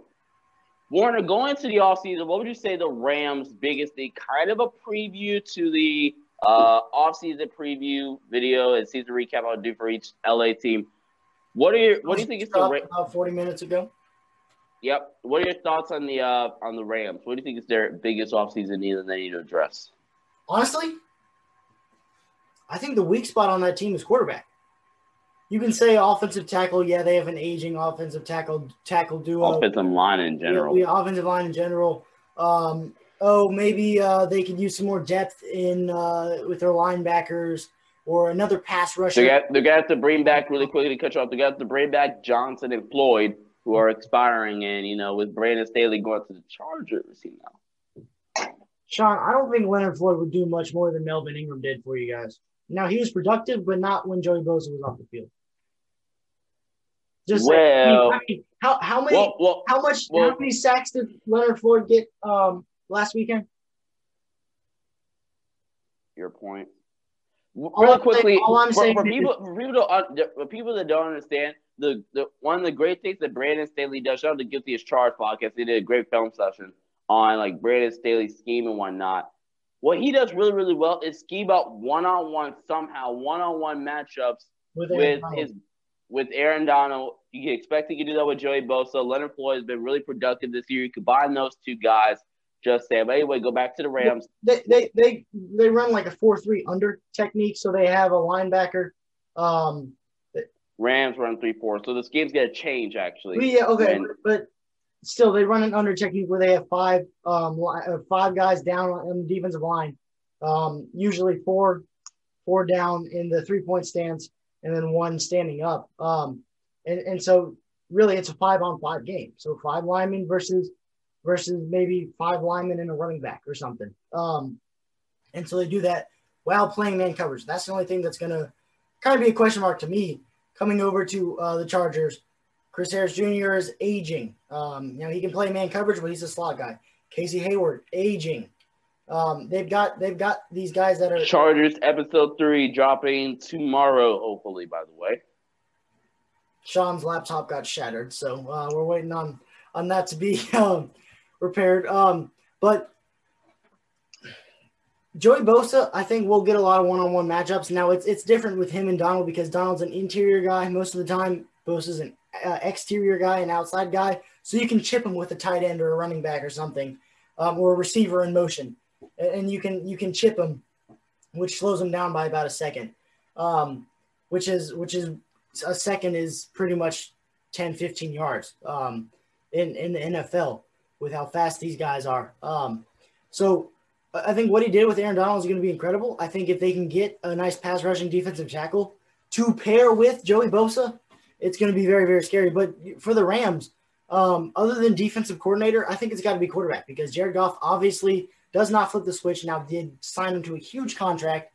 Warner, going into the offseason, what would you say the Rams' biggest thing? Kind of a preview to the uh, offseason preview video and season recap I'll do for each L A team. What are your What do you think is the Rams? About forty minutes ago. Yep. What are your thoughts on the uh, on the Rams? What do you think is their biggest offseason need that they need to address? Honestly, I think the weak spot on that team is quarterback. You can say offensive tackle. Yeah, they have an aging offensive tackle tackle duo. Offensive line in general. Yeah, offensive line in general. Um, oh, maybe uh, they could use some more depth in uh, with their linebackers or another pass rusher. They're going to have to bring back really quickly to catch up. They're going to have to bring back Johnson and Floyd, who are expiring, and, you know, with Brandon Staley going to the Chargers, you know. Sean, I don't think Leonard Floyd would do much more than Melvin Ingram did for you guys. Now, he was productive, but not when Joey Bosa was off the field. Just well, like, I mean, how how many well, well, how much well, how many sacks did Leonard Floyd get um, last weekend? Your point. Really all quickly, I'm saying, all I'm for, saying for, people, for people to, for people that don't understand, the, the one of the great things that Brandon Staley does. Shout out to Guilty as Charged podcast. They did a great film session on like Brandon Staley's scheme and whatnot. What he does really, really well is scheme up one-on-one somehow, one-on-one matchups with, with his with Aaron Donald. You can expect he can do that with Joey Bosa. Leonard Floyd has been really productive this year. You combine those two guys, just say. But anyway, go back to the Rams. They they they, they run like a four three under technique, so they have a linebacker. Um, Rams run three four, so this game's gonna change actually. Yeah, okay, and, but. Still, they run an under technique where they have five um, five guys down on the defensive line, um, usually four four down in the three-point stance and then one standing up. Um, and, and so, really, it's a five-on-five game. So, five linemen versus versus maybe five linemen and a running back or something. Um, and so, they do that while playing man coverage. That's the only thing that's going to kind of be a question mark to me coming over to uh, the Chargers. Chris Harris Junior is aging. Um, you know, he can play man coverage, but he's a slot guy. Casey Hayward, aging. Um, they've got they've got these guys that are Chargers episode three dropping tomorrow, hopefully, by the way. Sean's laptop got shattered, so uh, we're waiting on, on that to be um, repaired. Um, but Joey Bosa, I think, will get a lot of one-on-one matchups. Now, it's it's different with him and Donald because Donald's an interior guy most of the time. Bosa's an Uh, exterior guy and outside guy, so you can chip him with a tight end or a running back or something, um, or a receiver in motion, and, and you can you can chip him, which slows him down by about a second, um, which is which is a second is pretty much ten, fifteen yards um, in in the N F L with how fast these guys are. Um, so I think what he did with Aaron Donald is going to be incredible. I think if they can get a nice pass rushing defensive tackle to pair with Joey Bosa, it's going to be very, very scary. But for the Rams, um, other than defensive coordinator, I think it's got to be quarterback because Jared Goff obviously does not flip the switch. Now, did sign him to a huge contract.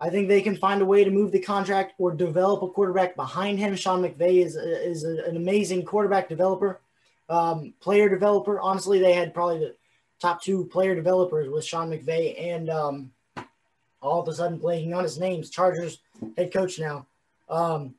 I think they can find a way to move the contract or develop a quarterback behind him. Sean McVay is a, is a, an amazing quarterback developer, um, player developer. Honestly, they had probably the top two player developers with Sean McVay and um, all of a sudden blanking on his name's Chargers head coach now. Um,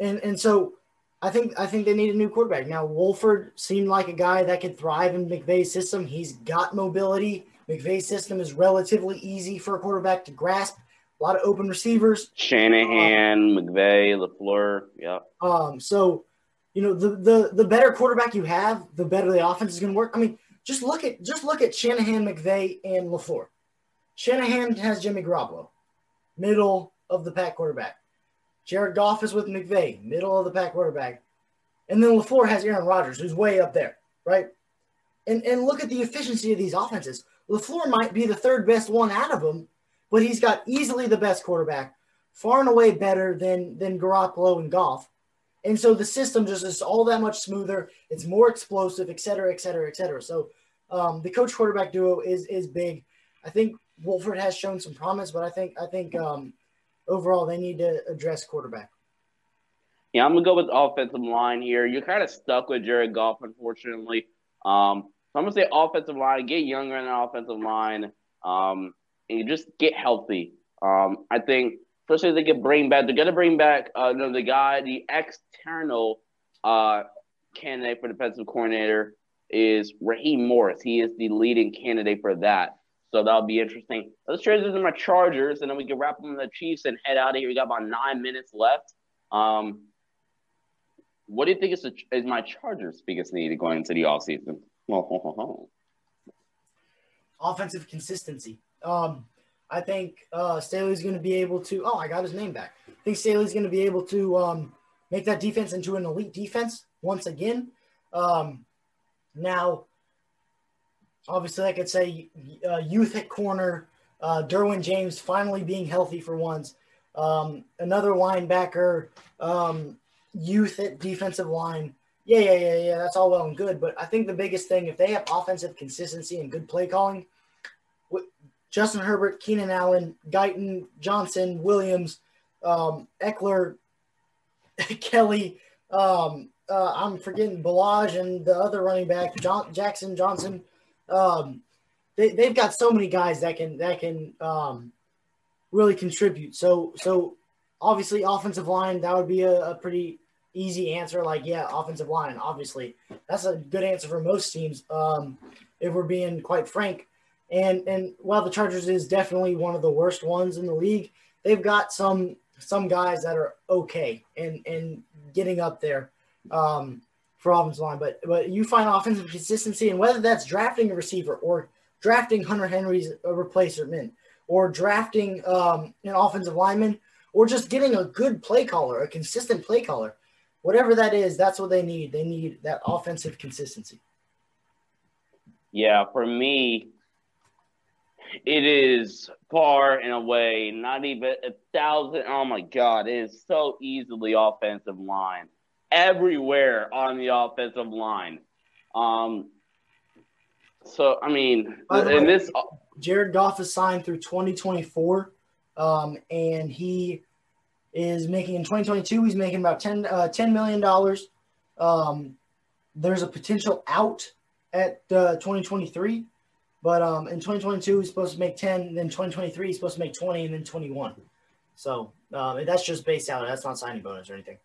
And and so I think I think they need a new quarterback. Now, Wolford seemed like a guy that could thrive in McVay's system. He's got mobility. McVay's system is relatively easy for a quarterback to grasp. A lot of open receivers. Shanahan, um, McVay, LaFleur, yeah. Um, so, you know, the, the the better quarterback you have, the better the offense is going to work. I mean, just look at just look at Shanahan, McVay, and LaFleur. Shanahan has Jimmy Garoppolo, middle of the pack quarterback. Jared Goff is with McVay, middle of the pack quarterback. And then LaFleur has Aaron Rodgers, who's way up there, right? And and look at the efficiency of these offenses. LaFleur might be the third best one out of them but he's got easily the best quarterback, far and away better than than Garoppolo and Goff. And so the system just is all that much smoother. It's more explosive, et cetera, et cetera, et cetera. So um, the coach quarterback duo is is big. I think Wolford has shown some promise, but I think I think um, overall they need to address quarterback. Yeah, I'm gonna go with the offensive line here. You're kind of stuck with Jared Goff, unfortunately. Um, so I'm gonna say offensive line. Get younger in the offensive line, um, and just get healthy. Um, I think. Especially if they could bring back, they're going to bring back uh, you know, the guy, the external uh, candidate for defensive coordinator is Raheem Morris. He is the leading candidate for that. So that'll be interesting. Let's transition to my Chargers, and then we can wrap up on the Chiefs and head out of here. We got about nine minutes left. Um, what do you think is, the, is my Chargers' biggest need going into the offseason? Offensive consistency. Um I think uh, Staley's going to be able to – oh, I got his name back. I think Staley's going to be able to um, make that defense into an elite defense once again. Um, now, obviously, I could say uh, youth at corner, uh, Derwin James finally being healthy for once. Um, another linebacker, um, youth at defensive line. Yeah, yeah, yeah, yeah, that's all well and good. But I think the biggest thing, if they have offensive consistency and good play calling – Justin Herbert, Keenan Allen, Guyton, Johnson, Williams, um, Eckler, Kelly. Um, uh, I'm forgetting Balaj and the other running back, John, Jackson Johnson. Um, they, they've got so many guys that can that can um, really contribute. So so obviously offensive line, that would be a, a pretty easy answer. Like yeah, offensive line, obviously that's a good answer for most teams. Um, if we're being quite frank. And and while the Chargers is definitely one of the worst ones in the league, they've got some some guys that are okay and, and getting up there um, for offensive line. But but you find offensive consistency, and whether that's drafting a receiver or drafting Hunter Henry's replacement or drafting um, an offensive lineman or just getting a good play caller, a consistent play caller, whatever that is, that's what they need. They need that offensive consistency. Yeah, for me – it is far and away, not even a thousand. Oh, my God. It is so easily offensive line. Everywhere on the offensive line. Um. So, I mean, in this – Jared Goff is signed through twenty twenty-four, um, and he is making – in twenty twenty-two, he's making about ten million dollars. Um, there's a potential out at uh, twenty twenty-three. But um, in twenty twenty-two, he's supposed to make ten. Then twenty twenty-three, he's supposed to make twenty, and then twenty-one. So um, that's just base salary. That's not signing bonus or anything.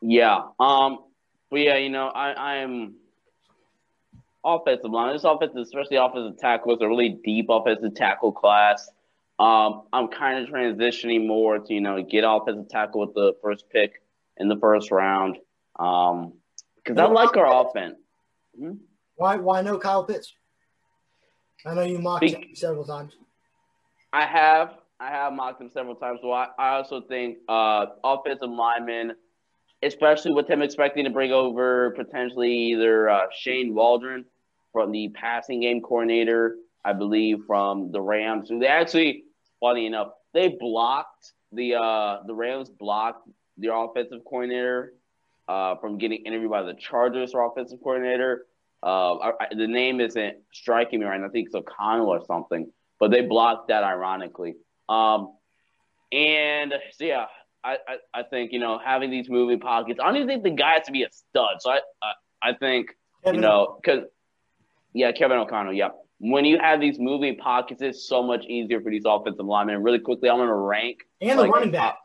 Yeah. Um. But yeah, you know, I am offensive line. This offensive, especially offensive tackle, is a really deep offensive tackle class. Um, I'm kind of transitioning more to you know get offensive tackle with the first pick in the first round. Um, because I like our offense. Hmm? Why? Why no Kyle Pitts? I know you mocked Be- him several times. I have. I have mocked him several times. So I, I also think uh, offensive linemen, especially with him expecting to bring over potentially either uh, Shane Waldron from the passing game coordinator, I believe, from the Rams. Who they actually, funny enough, they blocked the uh, – the Rams blocked their offensive coordinator uh, from getting interviewed by the Chargers, their offensive coordinator. Uh, I, I, the name isn't striking me right now. I think it's O'Connell or something, but they blocked that ironically. Um, and so, yeah, I, I, I think, you know, having these moving pockets, I don't even think the guy has to be a stud. So I, I, I think, Kevin you know, because, yeah, Kevin O'Connell, yeah. When you have these moving pockets, it's so much easier for these offensive linemen. Really quickly, I'm going to rank. And like, the running back.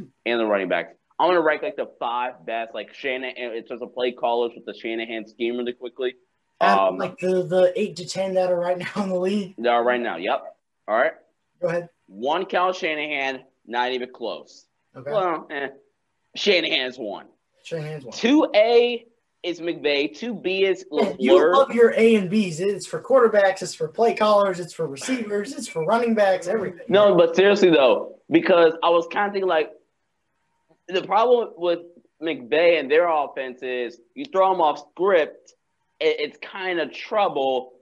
Uh, and the running backs. I'm going to rank, like, the five best, like, Shanahan. It's just a play callers with the Shanahan scheme really quickly. Um, like the, the eight to ten that are right now in the league. That are right now, yep. All right. Go ahead. One Kyle Shanahan, not even close. Okay. Well, eh. Shanahan's one. Shanahan's one. two A is McVay. two B is LaFleur. You love your A and Bs. It's for quarterbacks. It's for play callers. It's for receivers. It's for running backs, everything. No, but seriously, though, because I was kind of thinking, like, the problem with McVay and their offense is you throw them off script, it, it's kind of trouble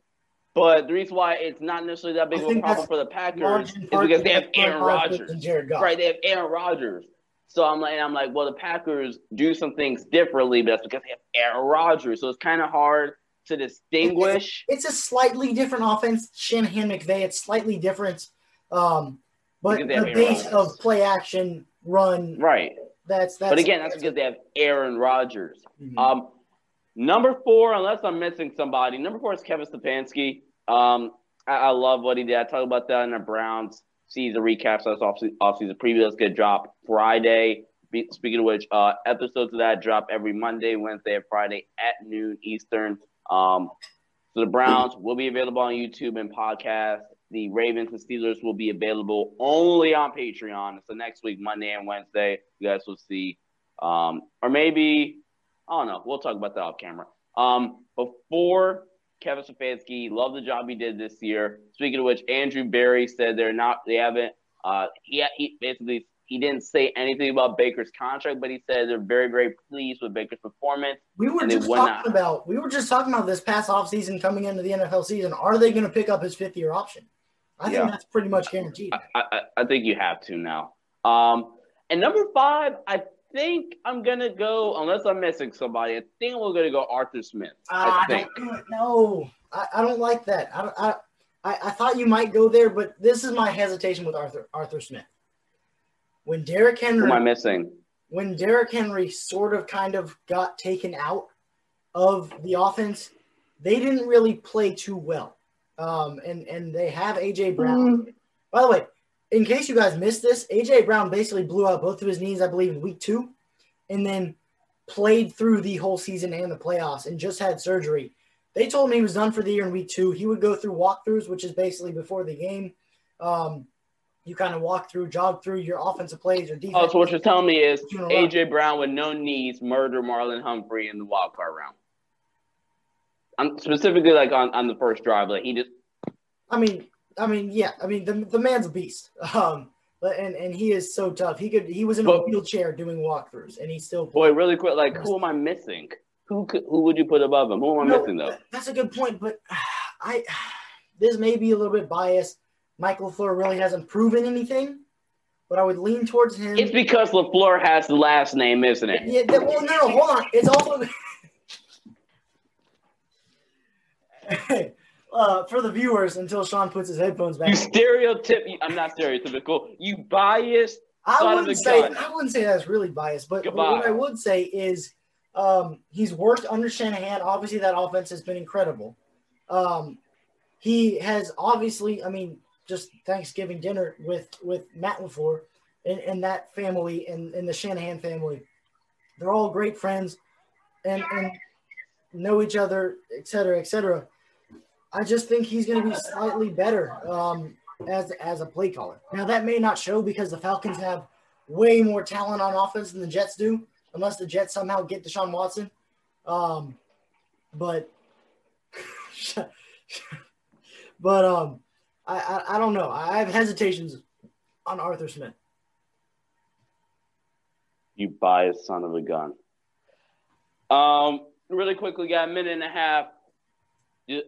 But the reason why it's not necessarily that big of a problem for the Packers is because they have Aaron Rodgers. Right, they have Aaron Rodgers. So I'm like, I'm like, well, the Packers do some things differently, but that's because they have Aaron Rodgers. So it's kind of hard to distinguish. It's, it's a slightly different offense. Shanahan, McVay, it's slightly different. Um, but the base of play action, run. Right. That's, that's, but again, that's, that's because they have Aaron Rodgers. Mm-hmm. Um, number four, unless I'm missing somebody, number four is Kevin Stefanski. Um, I, I love what he did. I talked about that in the Browns season recap. So that's off, off-season preview. That's going to drop Friday. Be, speaking of which, uh, episodes of that drop every Monday, Wednesday, and Friday at noon Eastern. Um, so the Browns will be available on YouTube and podcast. The Ravens and Steelers will be available only on Patreon. So next week, Monday and Wednesday, you guys will see. Um, or maybe, I don't know. We'll talk about that off camera. Um, before Kevin Stefanski, love the job he did this year. Speaking of which, Andrew Berry said they're not, they haven't, uh, he, he basically, he didn't say anything about Baker's contract, but he said they're very, very pleased with Baker's performance. We were just talking about, we were just talking about this past offseason coming into the N F L season. Are they going to pick up his fifth year option? I yeah. think that's pretty much guaranteed. I, I, I think you have to now. Um, and number five, I think I'm going to go, unless I'm missing somebody, I think we're going to go Arthur Smith. Uh, I, I don't know. I, I don't like that. I, don't, I, I I thought you might go there, but this is my hesitation with Arthur Arthur Smith. When Derrick Henry – Who am I missing? When Derrick Henry sort of kind of got taken out of the offense, they didn't really play too well. Um, and, and they have A J. Brown. Mm. By the way, in case you guys missed this, A J. Brown basically blew out both of his knees, I believe, in week two, and then played through the whole season and the playoffs and just had surgery. They told him he was done for the year in week two. He would go through walkthroughs, which is basically before the game. Um, you kind of walk through, jog through your offensive plays or defense. Oh, so what you're telling me is A J. Brown with no knees murdered Marlon Humphrey in the wild card round. I'm specifically, like, on, on the first drive, like, he just – I mean, I mean, yeah. I mean, the the man's a beast. Um, but, and, and he is so tough. He could he was in but, a wheelchair doing walkthroughs, and he still – Boy, really quick, like, who am I missing? Who could, who would you put above him? Who am I no, missing, though? That's a good point, but I – this may be a little bit biased. Mike LaFleur really hasn't proven anything, but I would lean towards him. It's because LaFleur has the last name, isn't it? Yeah, well, no, hold on. It's also – Uh, for the viewers, until Sean puts his headphones back. You stereotypical. I'm not stereotypical. You biased. I wouldn't say. Gun. I wouldn't say that's really biased, but Goodbye. What I would say is um, he's worked under Shanahan. Obviously, that offense has been incredible. Um, he has obviously. I mean, just Thanksgiving dinner with with Matt LaFleur and, and that family and, and the Shanahan family. They're all great friends, and and know each other, et cetera, et cetera. I just think he's going to be slightly better um, as as a play caller. Now, that may not show because the Falcons have way more talent on offense than the Jets do, unless the Jets somehow get Deshaun Watson. Um, but but um, I, I, I don't know. I have hesitations on Arthur Smith. You biased son of a gun. Um, really quickly, got a minute and a half.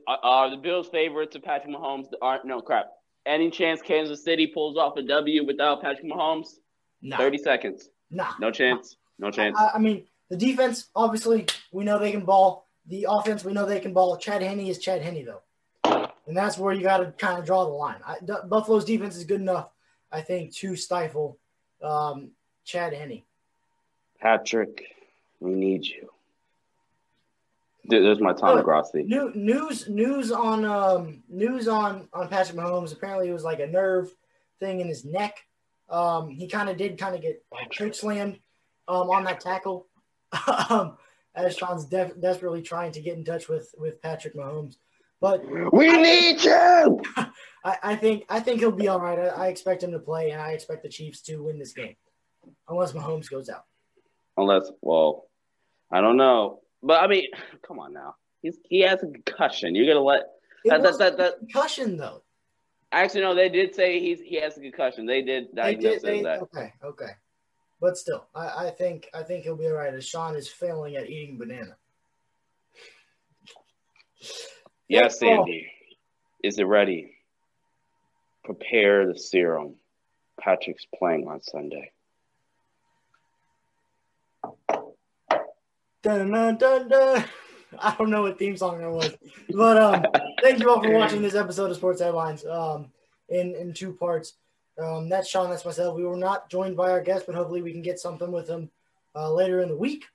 Are uh, the Bills' favorites of Patrick Mahomes? Aren't no crap. Any chance Kansas City pulls off a W without Patrick Mahomes? Nah. Thirty seconds. Nah. No chance. Nah. No chance. I, I mean, the defense. Obviously, we know they can ball. The offense, we know they can ball. Chad Henne is Chad Henne, though, and that's where you got to kind of draw the line. I, D- Buffalo's defense is good enough, I think, to stifle um, Chad Henne. Patrick, we need you. Dude, there's my Tom Grossi. New, news, news on um, news on, on Patrick Mahomes. Apparently, it was like a nerve thing in his neck. Um, he kind of did kind of get like choke slammed um, on that tackle. um, as Sean's def- desperately trying to get in touch with, with Patrick Mahomes, but we I, need you. I, I think I think he'll be all right. I, I expect him to play, and I expect the Chiefs to win this game, unless Mahomes goes out. Unless, well, I don't know. But I mean, come on now. He's he has a concussion. You're gonna let that, that, that, that, concussion though. Actually, no. They did say he's he has a concussion. They did diagnose they did, they, that. Okay, okay. But still, I, I think I think he'll be all right. As Sean is failing at eating banana. Yes, Andy. Is it ready? Prepare the serum. Patrick's playing on Sunday. Dun, dun, dun, dun. I don't know what theme song that was. But um, thank you all for watching this episode of Sports Headlines um, in, in two parts. Um, that's Sean, that's myself. We were not joined by our guest, but hopefully we can get something with him uh, later in the week.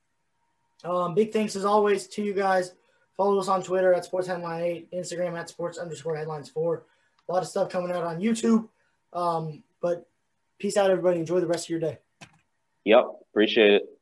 Um, big thanks, as always, to you guys. Follow us on Twitter at Sports Headline eight, Instagram at Sports underscore Headlines four. A lot of stuff coming out on YouTube. Um, but peace out, everybody. Enjoy the rest of your day. Yep. Appreciate it.